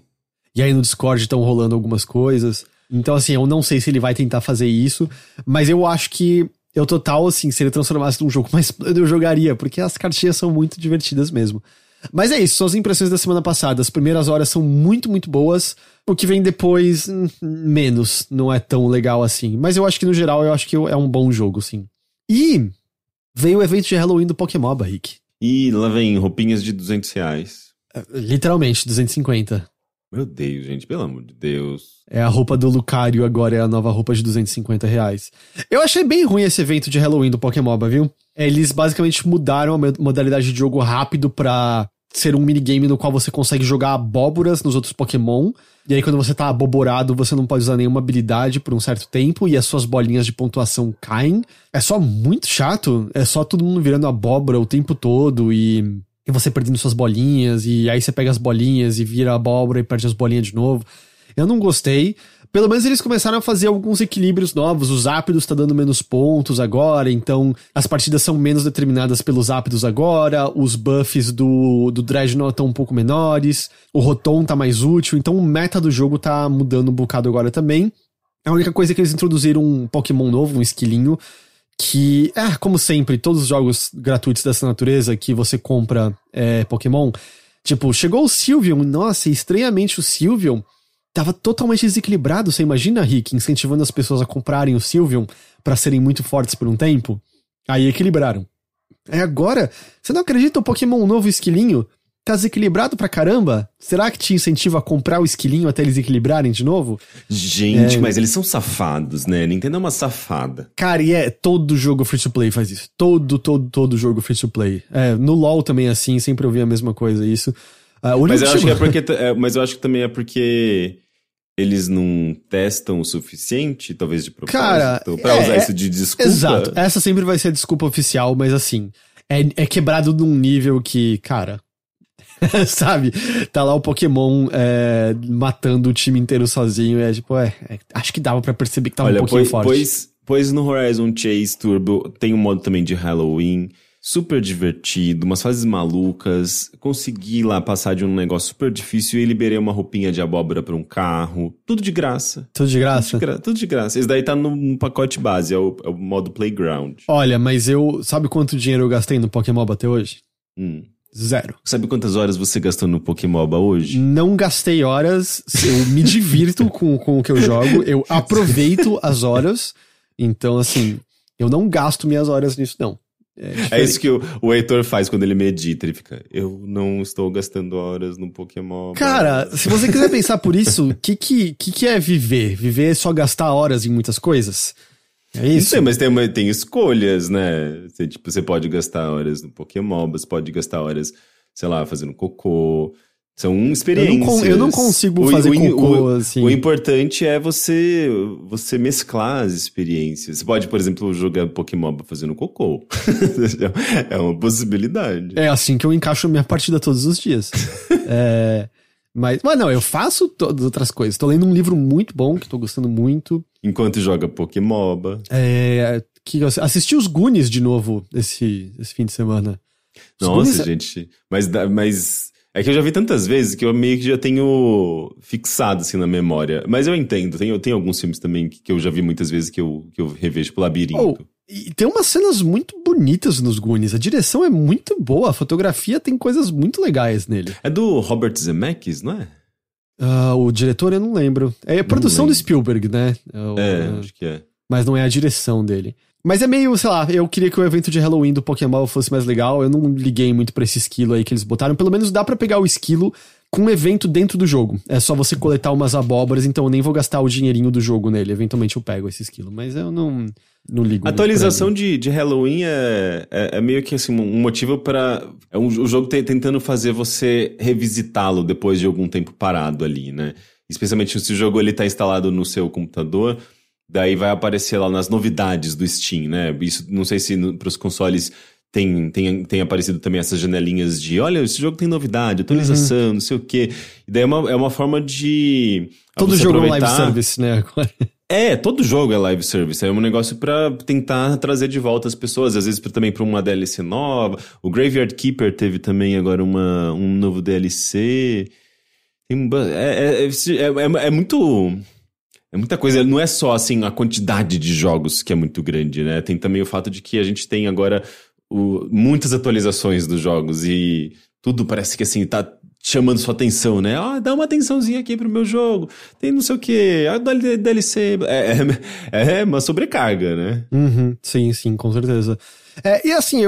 E aí no Discord estão rolando algumas coisas. Então, assim, eu não sei se ele vai tentar fazer isso, mas eu acho que eu total, assim, se ele transformasse num jogo mais plano, eu jogaria, porque as cartinhas são muito divertidas mesmo. Mas é isso, são as impressões da semana passada. As primeiras horas são muito boas. O que vem depois, menos. Não é tão legal assim. Mas eu acho que, no geral, eu acho que é um bom jogo, sim. E veio o evento de Halloween do Pokémon, Rick. E lá vem roupinhas de R$200. Literalmente, 250. Meu Deus, gente, pelo amor de Deus. É a roupa do Lucario agora, é a nova roupa de R$250. Eu achei bem ruim esse evento de Halloween do Pokémoba, viu? Eles basicamente mudaram a modalidade de jogo rápido pra ser um minigame no qual você consegue jogar abóboras nos outros Pokémon. E aí quando você tá aboborado, você não pode usar nenhuma habilidade por um certo tempo e as suas bolinhas de pontuação caem. É só muito chato, é só todo mundo virando abóbora o tempo todo e você perdendo suas bolinhas, e aí você pega as bolinhas e vira abóbora e perde as bolinhas de novo. Eu não gostei. Pelo menos eles começaram a fazer alguns equilíbrios novos. Os ápidos tá dando menos pontos agora, então as partidas são menos determinadas pelos ápidos agora. Os buffs do Dreadnought estão um pouco menores. O Rotom tá mais útil. Então o meta do jogo tá mudando um bocado agora também. A única coisa é que eles introduziram um Pokémon novo, um esquilinho, que, como sempre, todos os jogos gratuitos dessa natureza que você compra Pokémon, tipo, chegou o Sylveon, nossa, estranhamente o Sylveon tava totalmente desequilibrado, você imagina, Rick, incentivando as pessoas a comprarem o Sylveon pra serem muito fortes por um tempo? Aí equilibraram. Aí agora, você não acredita, o Pokémon novo esquilinho tá desequilibrado pra caramba? Será que te incentiva a comprar o esquilinho até eles equilibrarem de novo? Gente, mas eles são safados, né? Nintendo é uma safada. Cara, e todo jogo free-to-play faz isso. Todo jogo free-to-play. No LoL também, assim, sempre ouvi a mesma coisa, isso. Mas eu acho que também é porque eles não testam o suficiente, talvez de propósito, pra usar isso de desculpa. Exato, essa sempre vai ser a desculpa oficial, mas assim, é quebrado num nível que, cara... Sabe? Tá lá o Pokémon matando o time inteiro sozinho. Acho que dava pra perceber que tava um pouquinho forte. Pois no Horizon Chase Turbo tem um modo também de Halloween, super divertido, umas fases malucas. Consegui lá passar de um negócio super difícil e liberei uma roupinha de abóbora pra um carro. Tudo de graça. Tudo de graça? Tudo de graça. Esse daí tá no pacote base, é o modo Playground. Olha, mas sabe quanto dinheiro eu gastei no Pokémon até hoje? Zero. Sabe quantas horas você gastou no Pokémoba hoje? Não gastei horas, eu me divirto com o que eu jogo, eu aproveito as horas, então assim, eu não gasto minhas horas nisso não. É isso que o Heitor faz quando ele medita, ele fica, eu não estou gastando horas no Pokémon. Cara, se você quiser pensar por isso, o que é viver? Viver é só gastar horas em muitas coisas? É isso? Não sei, mas tem escolhas, né? Você pode gastar horas no Pokémon, você pode gastar horas, sei lá, fazendo cocô. São experiências. Eu não consigo fazer cocô, assim. O importante é você mesclar as experiências. Você pode, por exemplo, jogar Pokémon fazendo cocô. É uma possibilidade. É assim que eu encaixo minha partida todos os dias. Mas não, eu faço todas as outras coisas. Tô lendo um livro muito bom, que tô gostando muito. Enquanto joga Pokémoba. Assisti os Goonies de novo esse fim de semana. Nossa, gente. Mas é que eu já vi tantas vezes que eu meio que já tenho fixado assim na memória. Mas eu entendo. Tem alguns filmes também que eu já vi muitas vezes que eu revejo pro Labirinto. E tem umas cenas muito bonitas nos Goonies. A direção é muito boa. A fotografia tem coisas muito legais nele. É do Robert Zemeckis, não é? O diretor eu não lembro. É a produção do Spielberg, né? Acho que é. Mas não é a direção dele. Mas é meio, sei lá, eu queria que o evento de Halloween do Pokémon fosse mais legal. Eu não liguei muito pra esse esquilo aí que eles botaram. Pelo menos dá pra pegar o esquilo com um evento dentro do jogo. É só você coletar umas abóboras, então eu nem vou gastar o dinheirinho do jogo nele. Eventualmente eu pego esse esquilo, mas eu não ligo. A atualização de Halloween é meio que assim, um motivo pra... O jogo tentando fazer você revisitá-lo depois de algum tempo parado ali, né? Especialmente se o jogo ele tá instalado no seu computador... Daí vai aparecer lá nas novidades do Steam, né? Isso, não sei se pros consoles tem aparecido também essas janelinhas de... Olha, esse jogo tem novidade, atualização, não sei o quê. E daí é uma forma de... Todo jogo é um live service, né? Agora. Todo jogo é live service. É um negócio pra tentar trazer de volta as pessoas. Às vezes também pra uma DLC nova. O Graveyard Keeper teve também agora um novo DLC. É muito... É muita coisa, não é só assim a quantidade de jogos que é muito grande, né? Tem também o fato de que a gente tem agora muitas atualizações dos jogos e tudo parece que assim, tá chamando sua atenção, né? Dá uma atençãozinha aqui pro meu jogo, tem não sei o quê, DLC. É uma sobrecarga, né? Sim, com certeza. E assim,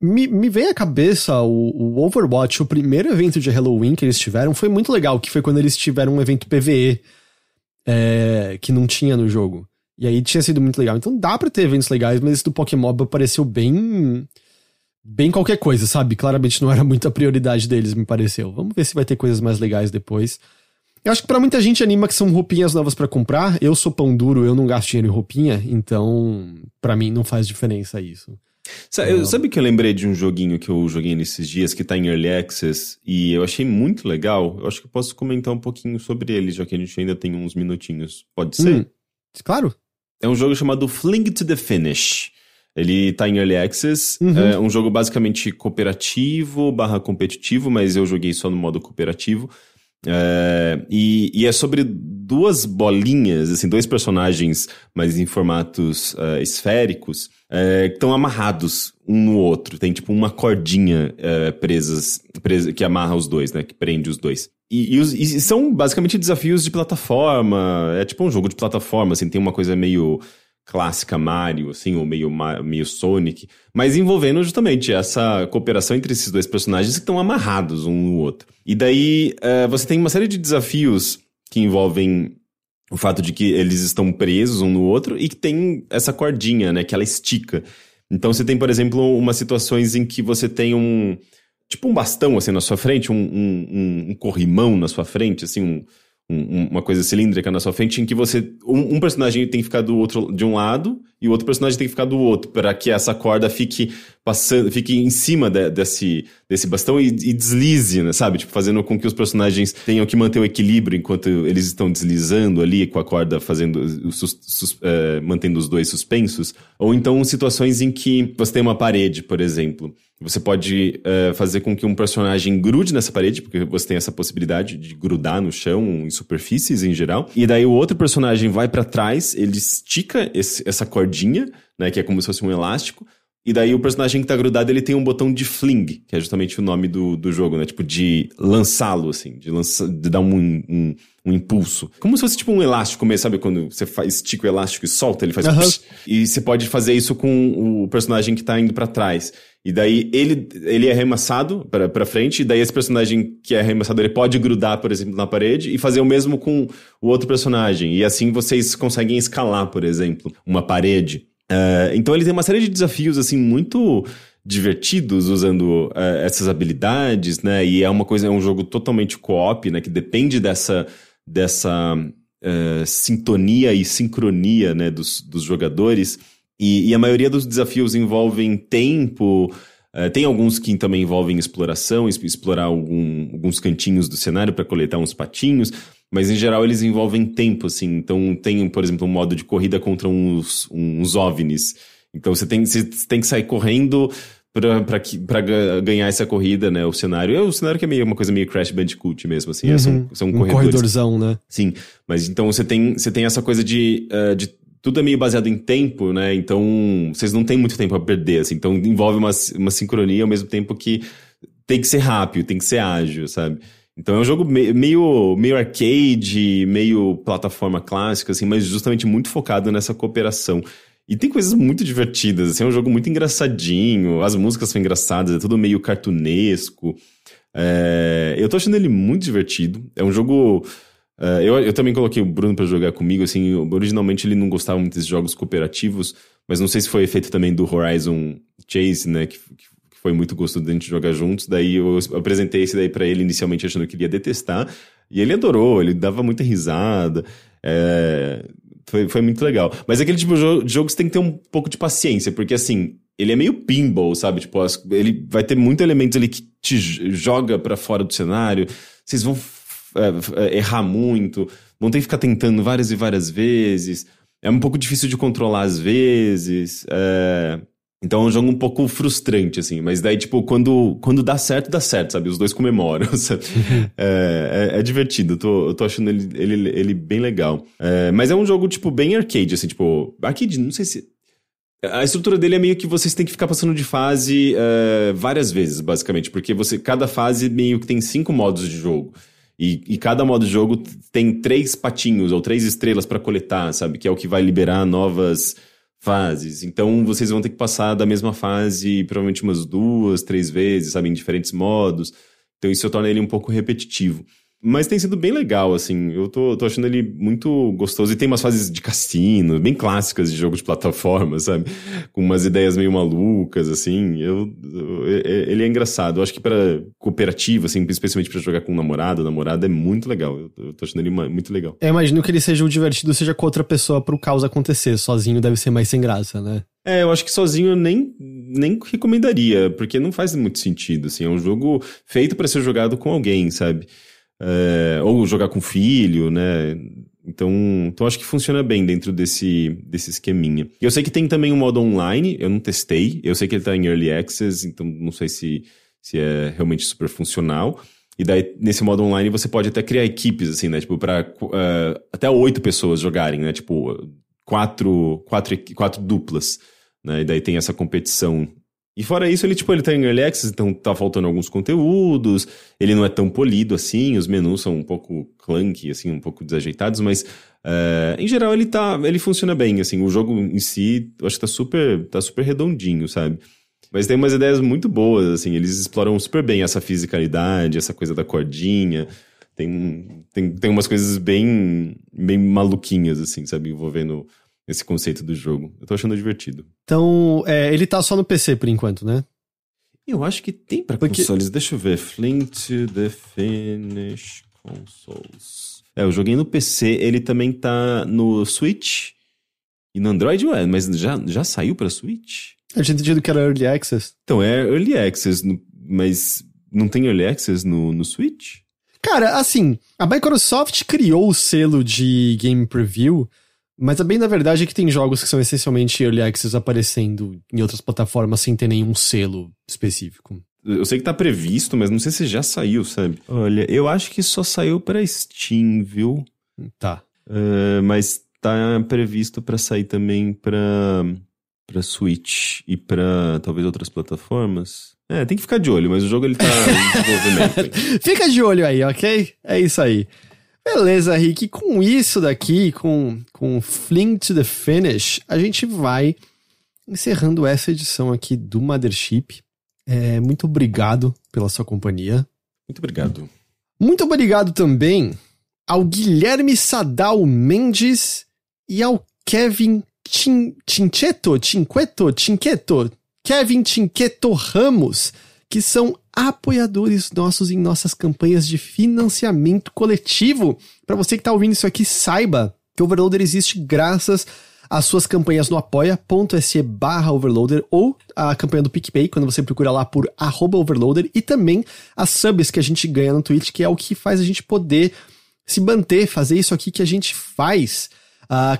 me vem à cabeça o Overwatch, o primeiro evento de Halloween que eles tiveram, foi muito legal, que foi quando eles tiveram um evento PvE. Que não tinha no jogo. E aí tinha sido muito legal. Então dá pra ter eventos legais, mas esse do Pokémon pareceu bem... Bem qualquer coisa, sabe? Claramente não era muito a prioridade deles, me pareceu. Vamos ver se vai ter coisas mais legais depois. Eu acho que pra muita gente anima que são roupinhas novas pra comprar. Eu sou pão duro, eu não gasto dinheiro em roupinha. Então, pra mim não faz diferença isso. Sabe que eu lembrei de um joguinho que eu joguei nesses dias, que tá em Early Access, e eu achei muito legal? Eu acho que eu posso comentar um pouquinho sobre ele, já que a gente ainda tem uns minutinhos. Pode ser? Claro. É um jogo chamado Fling to the Finish. Ele tá em Early Access, é um jogo basicamente cooperativo, barra competitivo, mas eu joguei só no modo cooperativo. E é sobre duas bolinhas, assim, dois personagens, mas em formatos esféricos, que estão amarrados um no outro. Tem tipo uma cordinha presa que amarra os dois, né? Que prende os dois. E são basicamente desafios de plataforma. É tipo um jogo de plataforma, assim, tem uma coisa meio clássica Mario, assim, ou meio Sonic, mas envolvendo justamente essa cooperação entre esses dois personagens que estão amarrados um no outro. E daí você tem uma série de desafios que envolvem o fato de que eles estão presos um no outro e que tem essa cordinha, né, que ela estica. Então você tem, por exemplo, umas situações em que você tem um bastão, assim, na sua frente, um corrimão na sua frente, assim, uma coisa cilíndrica na sua frente, em que você um personagem tem que ficar do outro, de um lado, e o outro personagem tem que ficar do outro, para que essa corda fique em cima desse bastão e deslize, né, sabe? Tipo, fazendo com que os personagens tenham que manter o equilíbrio enquanto eles estão deslizando ali com a corda, mantendo os dois suspensos. Ou então situações em que você tem uma parede, por exemplo. Você pode fazer com que um personagem grude nessa parede, porque você tem essa possibilidade de grudar no chão, em superfícies em geral. E daí o outro personagem vai pra trás, ele estica essa cordinha, né, que é como se fosse um elástico. E daí o personagem que tá grudado, ele tem um botão de fling, que é justamente o nome do jogo, né? Tipo, de lançá-lo, assim, de dar um impulso. Como se fosse tipo um elástico mesmo, sabe? Quando você estica o elástico e solta, ele faz... Psh, e você pode fazer isso com o personagem que tá indo pra trás. E daí ele é arremessado pra frente, e daí esse personagem que é arremessado, ele pode grudar, por exemplo, na parede e fazer o mesmo com o outro personagem. E assim vocês conseguem escalar, por exemplo, uma parede. Então ele tem uma série de desafios, assim, muito divertidos, usando essas habilidades, né? E é um jogo totalmente co-op, né? Que depende dessa sintonia e sincronia, né? Dos jogadores. E a maioria dos desafios envolvem tempo, tem alguns que também envolvem exploração, explorar alguns cantinhos do cenário para coletar uns patinhos, mas em geral eles envolvem tempo, assim. Então tem, por exemplo, um modo de corrida contra uns OVNIs. Então você tem que sair correndo para ganhar essa corrida, né? O cenário. O cenário que é meio uma coisa meio Crash Bandicoot mesmo, assim. São corredores. Corredorzão, né? Sim. Mas então você tem essa coisa de tudo é meio baseado em tempo, né? Então vocês não têm muito tempo a perder, assim. Então envolve uma sincronia ao mesmo tempo que tem que ser rápido, tem que ser ágil, sabe? Então é um jogo meio arcade, meio plataforma clássica, assim, mas justamente muito focado nessa cooperação. E tem coisas muito divertidas, assim, é um jogo muito engraçadinho, as músicas são engraçadas, é tudo meio cartunesco. Eu tô achando ele muito divertido. É um jogo... Eu também coloquei o Bruno pra jogar comigo, assim, originalmente ele não gostava muito desses jogos cooperativos, mas não sei se foi efeito também do Horizon Chase, né, que foi muito gostoso da gente jogar juntos. Daí eu apresentei esse daí pra ele inicialmente achando que ele ia detestar, e ele adorou, ele dava muita risada, foi muito legal. Mas aquele tipo de jogo você tem que ter um pouco de paciência, porque assim, ele é meio pinball, sabe? Tipo, ele vai ter muitos elementos ali que te joga pra fora do cenário, vocês vão errar muito, vão ter que ficar tentando várias e várias vezes, é um pouco difícil de controlar às vezes, Então é um jogo um pouco frustrante, assim. Mas daí, tipo, quando dá certo, sabe? Os dois comemoram, sabe? É divertido. Eu tô achando ele bem legal. Mas é um jogo, tipo, bem arcade, assim. Tipo, arcade, não sei se... A estrutura dele é meio que vocês têm que ficar passando de fase várias vezes, basicamente. Porque cada fase meio que tem 5 modos de jogo. E cada modo de jogo tem 3 patinhos ou 3 estrelas pra coletar, sabe? Que é o que vai liberar novas... fases. Então vocês vão ter que passar da mesma fase provavelmente umas 2-3 vezes, sabe, em diferentes modos. Então isso torna ele um pouco repetitivo. Mas tem sido bem legal, assim. Eu tô achando ele muito gostoso. E tem umas fases de cassino, bem clássicas de jogo de plataforma, sabe? Com umas ideias meio malucas, assim. Ele é engraçado. Eu acho que pra cooperativa, assim, especialmente pra jogar com um namorado, namorada, é muito legal. Eu tô achando ele muito legal. Eu imagino que ele seja o divertido, seja com outra pessoa pro caos acontecer. Sozinho deve ser mais sem graça, né? Eu acho que sozinho eu nem... nem recomendaria, porque não faz muito sentido, assim, é um jogo feito para ser jogado com alguém, sabe? Ou jogar com filho, né? Então acho que funciona bem dentro desse esqueminha. Eu sei que tem também um modo online, eu não testei, eu sei que ele tá em Early Access, então não sei se é realmente super funcional. E daí, nesse modo online, você pode até criar equipes, assim, né? Tipo, pra até 8 pessoas jogarem, né? Tipo, quatro duplas, né? E daí tem essa competição. E fora isso, ele tá em Early Access, então tá faltando alguns conteúdos, ele não é tão polido assim, os menus são um pouco clunky, assim, um pouco desajeitados, mas em geral ele funciona bem, assim, o jogo em si, eu acho que tá super redondinho, sabe? Mas tem umas ideias muito boas, assim, eles exploram super bem essa fisicalidade, essa coisa da cordinha, tem umas coisas bem maluquinhas, assim, sabe, envolvendo esse conceito do jogo. Eu tô achando divertido. Então, ele tá só no PC por enquanto, né? Eu acho que tem pra consoles, deixa eu ver, Fling to the Finish Consoles. Eu joguei no PC, ele também tá no Switch e no Android, ué, mas já saiu pra Switch? Eu tinha entendido que era Early Access. Então, é Early Access, mas não tem Early Access no Switch? Cara, assim, a Microsoft criou o selo de Game Preview, mas também, na verdade, é que tem jogos que são essencialmente Early Access aparecendo em outras plataformas sem ter nenhum selo específico. Eu sei que tá previsto, mas não sei se já saiu, sabe? Olha, eu acho que só saiu pra Steam, viu? Tá. Mas tá previsto pra sair também pra Switch e pra talvez outras plataformas. Tem que ficar de olho, mas o jogo ele tá em desenvolvimento. Fica de olho aí, ok? É isso aí. Beleza, Rick. Com isso daqui, com Fling to the Finish, a gente vai encerrando essa edição aqui do Mothership. Muito obrigado pela sua companhia. Muito obrigado. Muito obrigado também ao Guilherme Sadal Mendes e ao Kevin Kevin Tinqueto Ramos, que são apoiadores nossos em nossas campanhas de financiamento coletivo. Para você que tá ouvindo isso aqui, saiba que o Overloader existe graças às suas campanhas no apoia.se/Overloader ou a campanha do PicPay, quando você procura lá por @Overloader, e também as subs que a gente ganha no Twitch, que é o que faz a gente poder se manter, fazer isso aqui que a gente faz.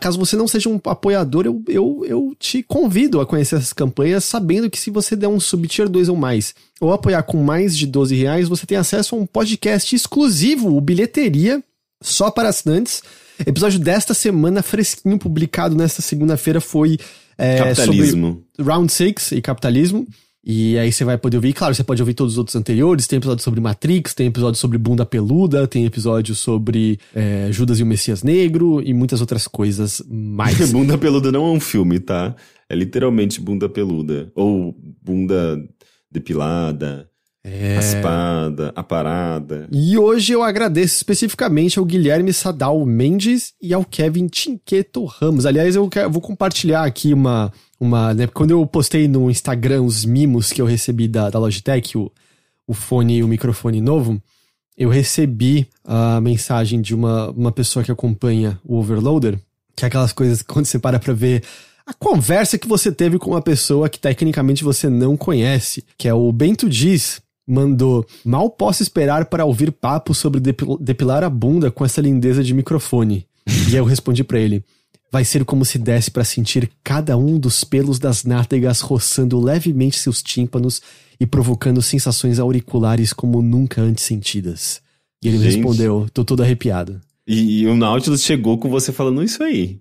Caso você não seja um apoiador, eu te convido a conhecer essas campanhas, sabendo que se você der um sub-tier 2 ou mais, ou apoiar com mais de R$12, você tem acesso a um podcast exclusivo, o Bilheteria, só para assinantes. Episódio desta semana, fresquinho, publicado nesta segunda-feira, foi sobre Round 6 e capitalismo. E aí você vai poder ouvir, claro, você pode ouvir todos os outros anteriores, tem episódio sobre Matrix, tem episódio sobre Bunda Peluda, tem episódio sobre Judas e o Messias Negro e muitas outras coisas mais. Bunda Peluda não é um filme, tá? É literalmente Bunda Peluda, ou Bunda Depilada, Raspada, Aparada. E hoje eu agradeço especificamente ao Guilherme Sadal Mendes e ao Kevin Tinqueto Ramos. Aliás, eu vou compartilhar aqui né, quando eu postei no Instagram os mimos que eu recebi da Logitech, o fone e o microfone novo, eu recebi a mensagem de uma pessoa que acompanha o Overloader, que é aquelas coisas que quando você para pra ver a conversa que você teve com uma pessoa que tecnicamente você não conhece, que é o Bento Diz, mandou: mal posso esperar para ouvir papo sobre depilar a bunda com essa lindeza de microfone. E aí eu respondi pra ele: vai ser como se desse pra sentir cada um dos pelos das nádegas roçando levemente seus tímpanos e provocando sensações auriculares como nunca antes sentidas. E ele me respondeu: tô todo arrepiado. E o Nautilus chegou com você falando isso aí.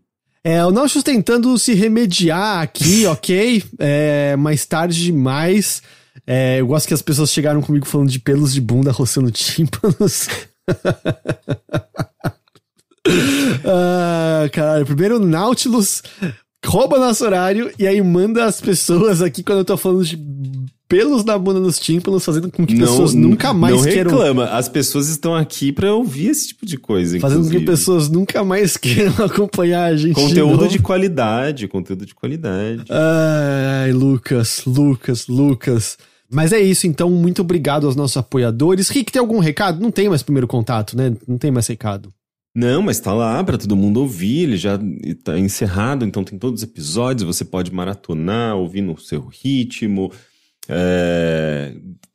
O Nautilus tentando se remediar aqui, ok? Mais tarde demais. Eu gosto que as pessoas chegaram comigo falando de pelos de bunda roçando tímpanos. Caralho, primeiro Nautilus rouba nosso horário e aí manda as pessoas aqui quando eu tô falando de pelos na bunda nos tímpanos, fazendo com que pessoas nunca mais queiram. Não reclama, as pessoas estão aqui pra ouvir esse tipo de coisa, fazendo inclusive com que pessoas nunca mais queiram acompanhar a gente. Conteúdo de qualidade. Ai, Lucas. Mas é isso, então, muito obrigado aos nossos apoiadores. Rick, tem algum recado? Não tem mais primeiro contato, né? Não tem mais recado. Não, mas tá lá pra todo mundo ouvir, ele já tá encerrado, então tem todos os episódios, você pode maratonar, ouvir no seu ritmo,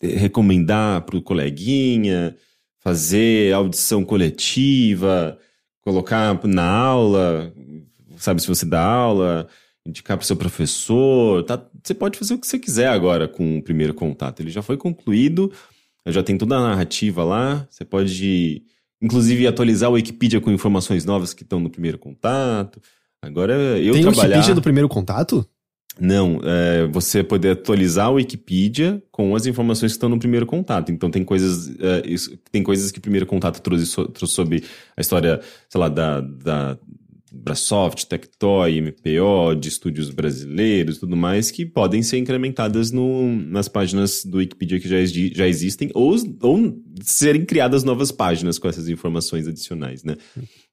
recomendar pro coleguinha, fazer audição coletiva, colocar na aula, sabe, se você dá aula, indicar pro seu professor, tá? Você pode fazer o que você quiser agora com o Primeiro Contato, ele já foi concluído, já tem toda a narrativa lá, você pode... Inclusive, atualizar o Wikipedia com informações novas que estão no Primeiro Contato. Agora, eu tem trabalhar... Tem o Wikipedia do Primeiro Contato? Não, você poder atualizar o Wikipedia com as informações que estão no Primeiro Contato. Então, tem coisas que o Primeiro Contato trouxe sobre a história, sei lá, da Brasoft, Tectoy, MPO, de estúdios brasileiros, tudo mais, que podem ser incrementadas nas páginas do Wikipedia que já existem, ou serem criadas novas páginas com essas informações adicionais, né?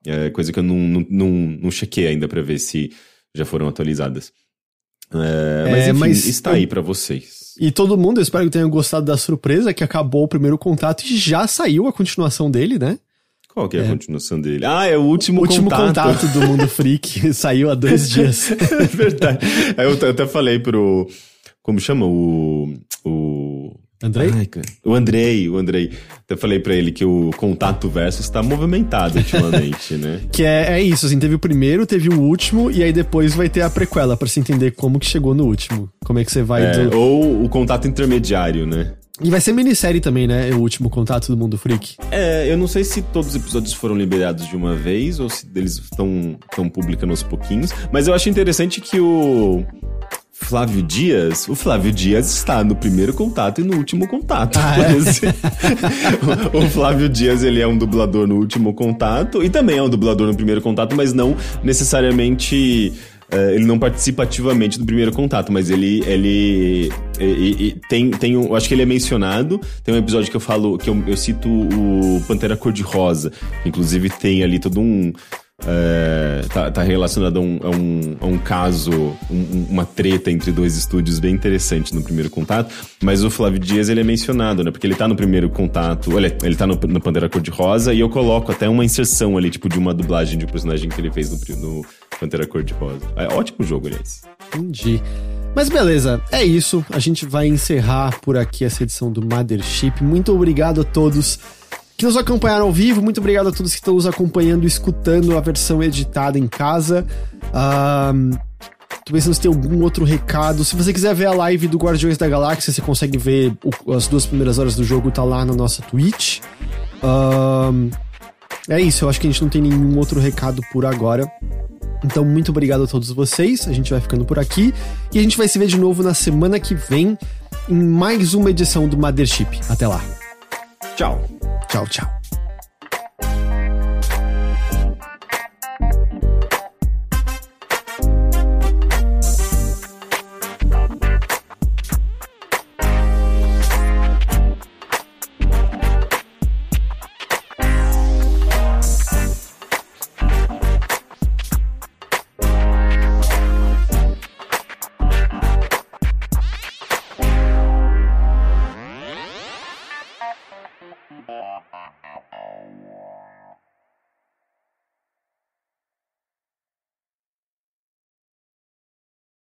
É, coisa que eu não chequei ainda para ver se já foram atualizadas. Mas está aí para vocês. E todo mundo, eu espero que tenham gostado da surpresa que acabou o Primeiro Contato e já saiu a continuação dele, né? Qual que é a continuação dele? Ah, é o Último Contato do Mundo Freak. Saiu há 2 dias. É verdade. Eu até falei pro... Como chama? O Andrei? Ai, cara. O Andrei. Até falei pra ele que o Contato Verso está movimentado ultimamente, né? Que é isso, assim. Teve o primeiro, teve o último, e aí depois vai ter a prequela, pra se entender como que chegou no último. Como é que você vai... Ou o Contato Intermediário, né? E vai ser minissérie também, né? O Último Contato do Mundo Freak. Eu não sei se todos os episódios foram liberados de uma vez ou se eles estão publicando aos pouquinhos, mas eu acho interessante que o Flávio Dias está no Primeiro Contato e no Último Contato. O Flávio Dias, ele é um dublador no Último Contato e também é um dublador no Primeiro Contato, mas não necessariamente... ele não participa ativamente do Primeiro Contato, mas ele tem um, acho que ele é mencionado. Tem um episódio que eu falo, que eu cito o Pantera Cor-de-Rosa, que inclusive tem ali todo um... Tá relacionado a um caso, uma treta entre dois estúdios bem interessante no Primeiro Contato, mas o Flávio Dias, ele é mencionado, né? Porque ele tá no Primeiro Contato, olha, ele tá no Pantera Cor-de-Rosa, e eu coloco até uma inserção ali, tipo, de uma dublagem de um personagem que ele fez no Pantera Cor-de-Rosa. É ótimo jogo, aliás. Entendi. Mas beleza, é isso. A gente vai encerrar por aqui essa edição do Mothership. Muito obrigado a todos que nos acompanharam ao vivo, muito obrigado a todos que estão nos acompanhando e escutando a versão editada em casa. Tô pensando se tem algum outro recado. Se você quiser ver a live do Guardiões da Galáxia, você consegue ver as 2 primeiras horas do jogo, tá lá na nossa Twitch. É isso, eu acho que a gente não tem nenhum outro recado por agora. Então, muito obrigado a todos vocês, a gente vai ficando por aqui, e a gente vai se ver de novo na semana que vem, em mais uma edição do Mothership. Até lá! Tchau. Tchau, tchau.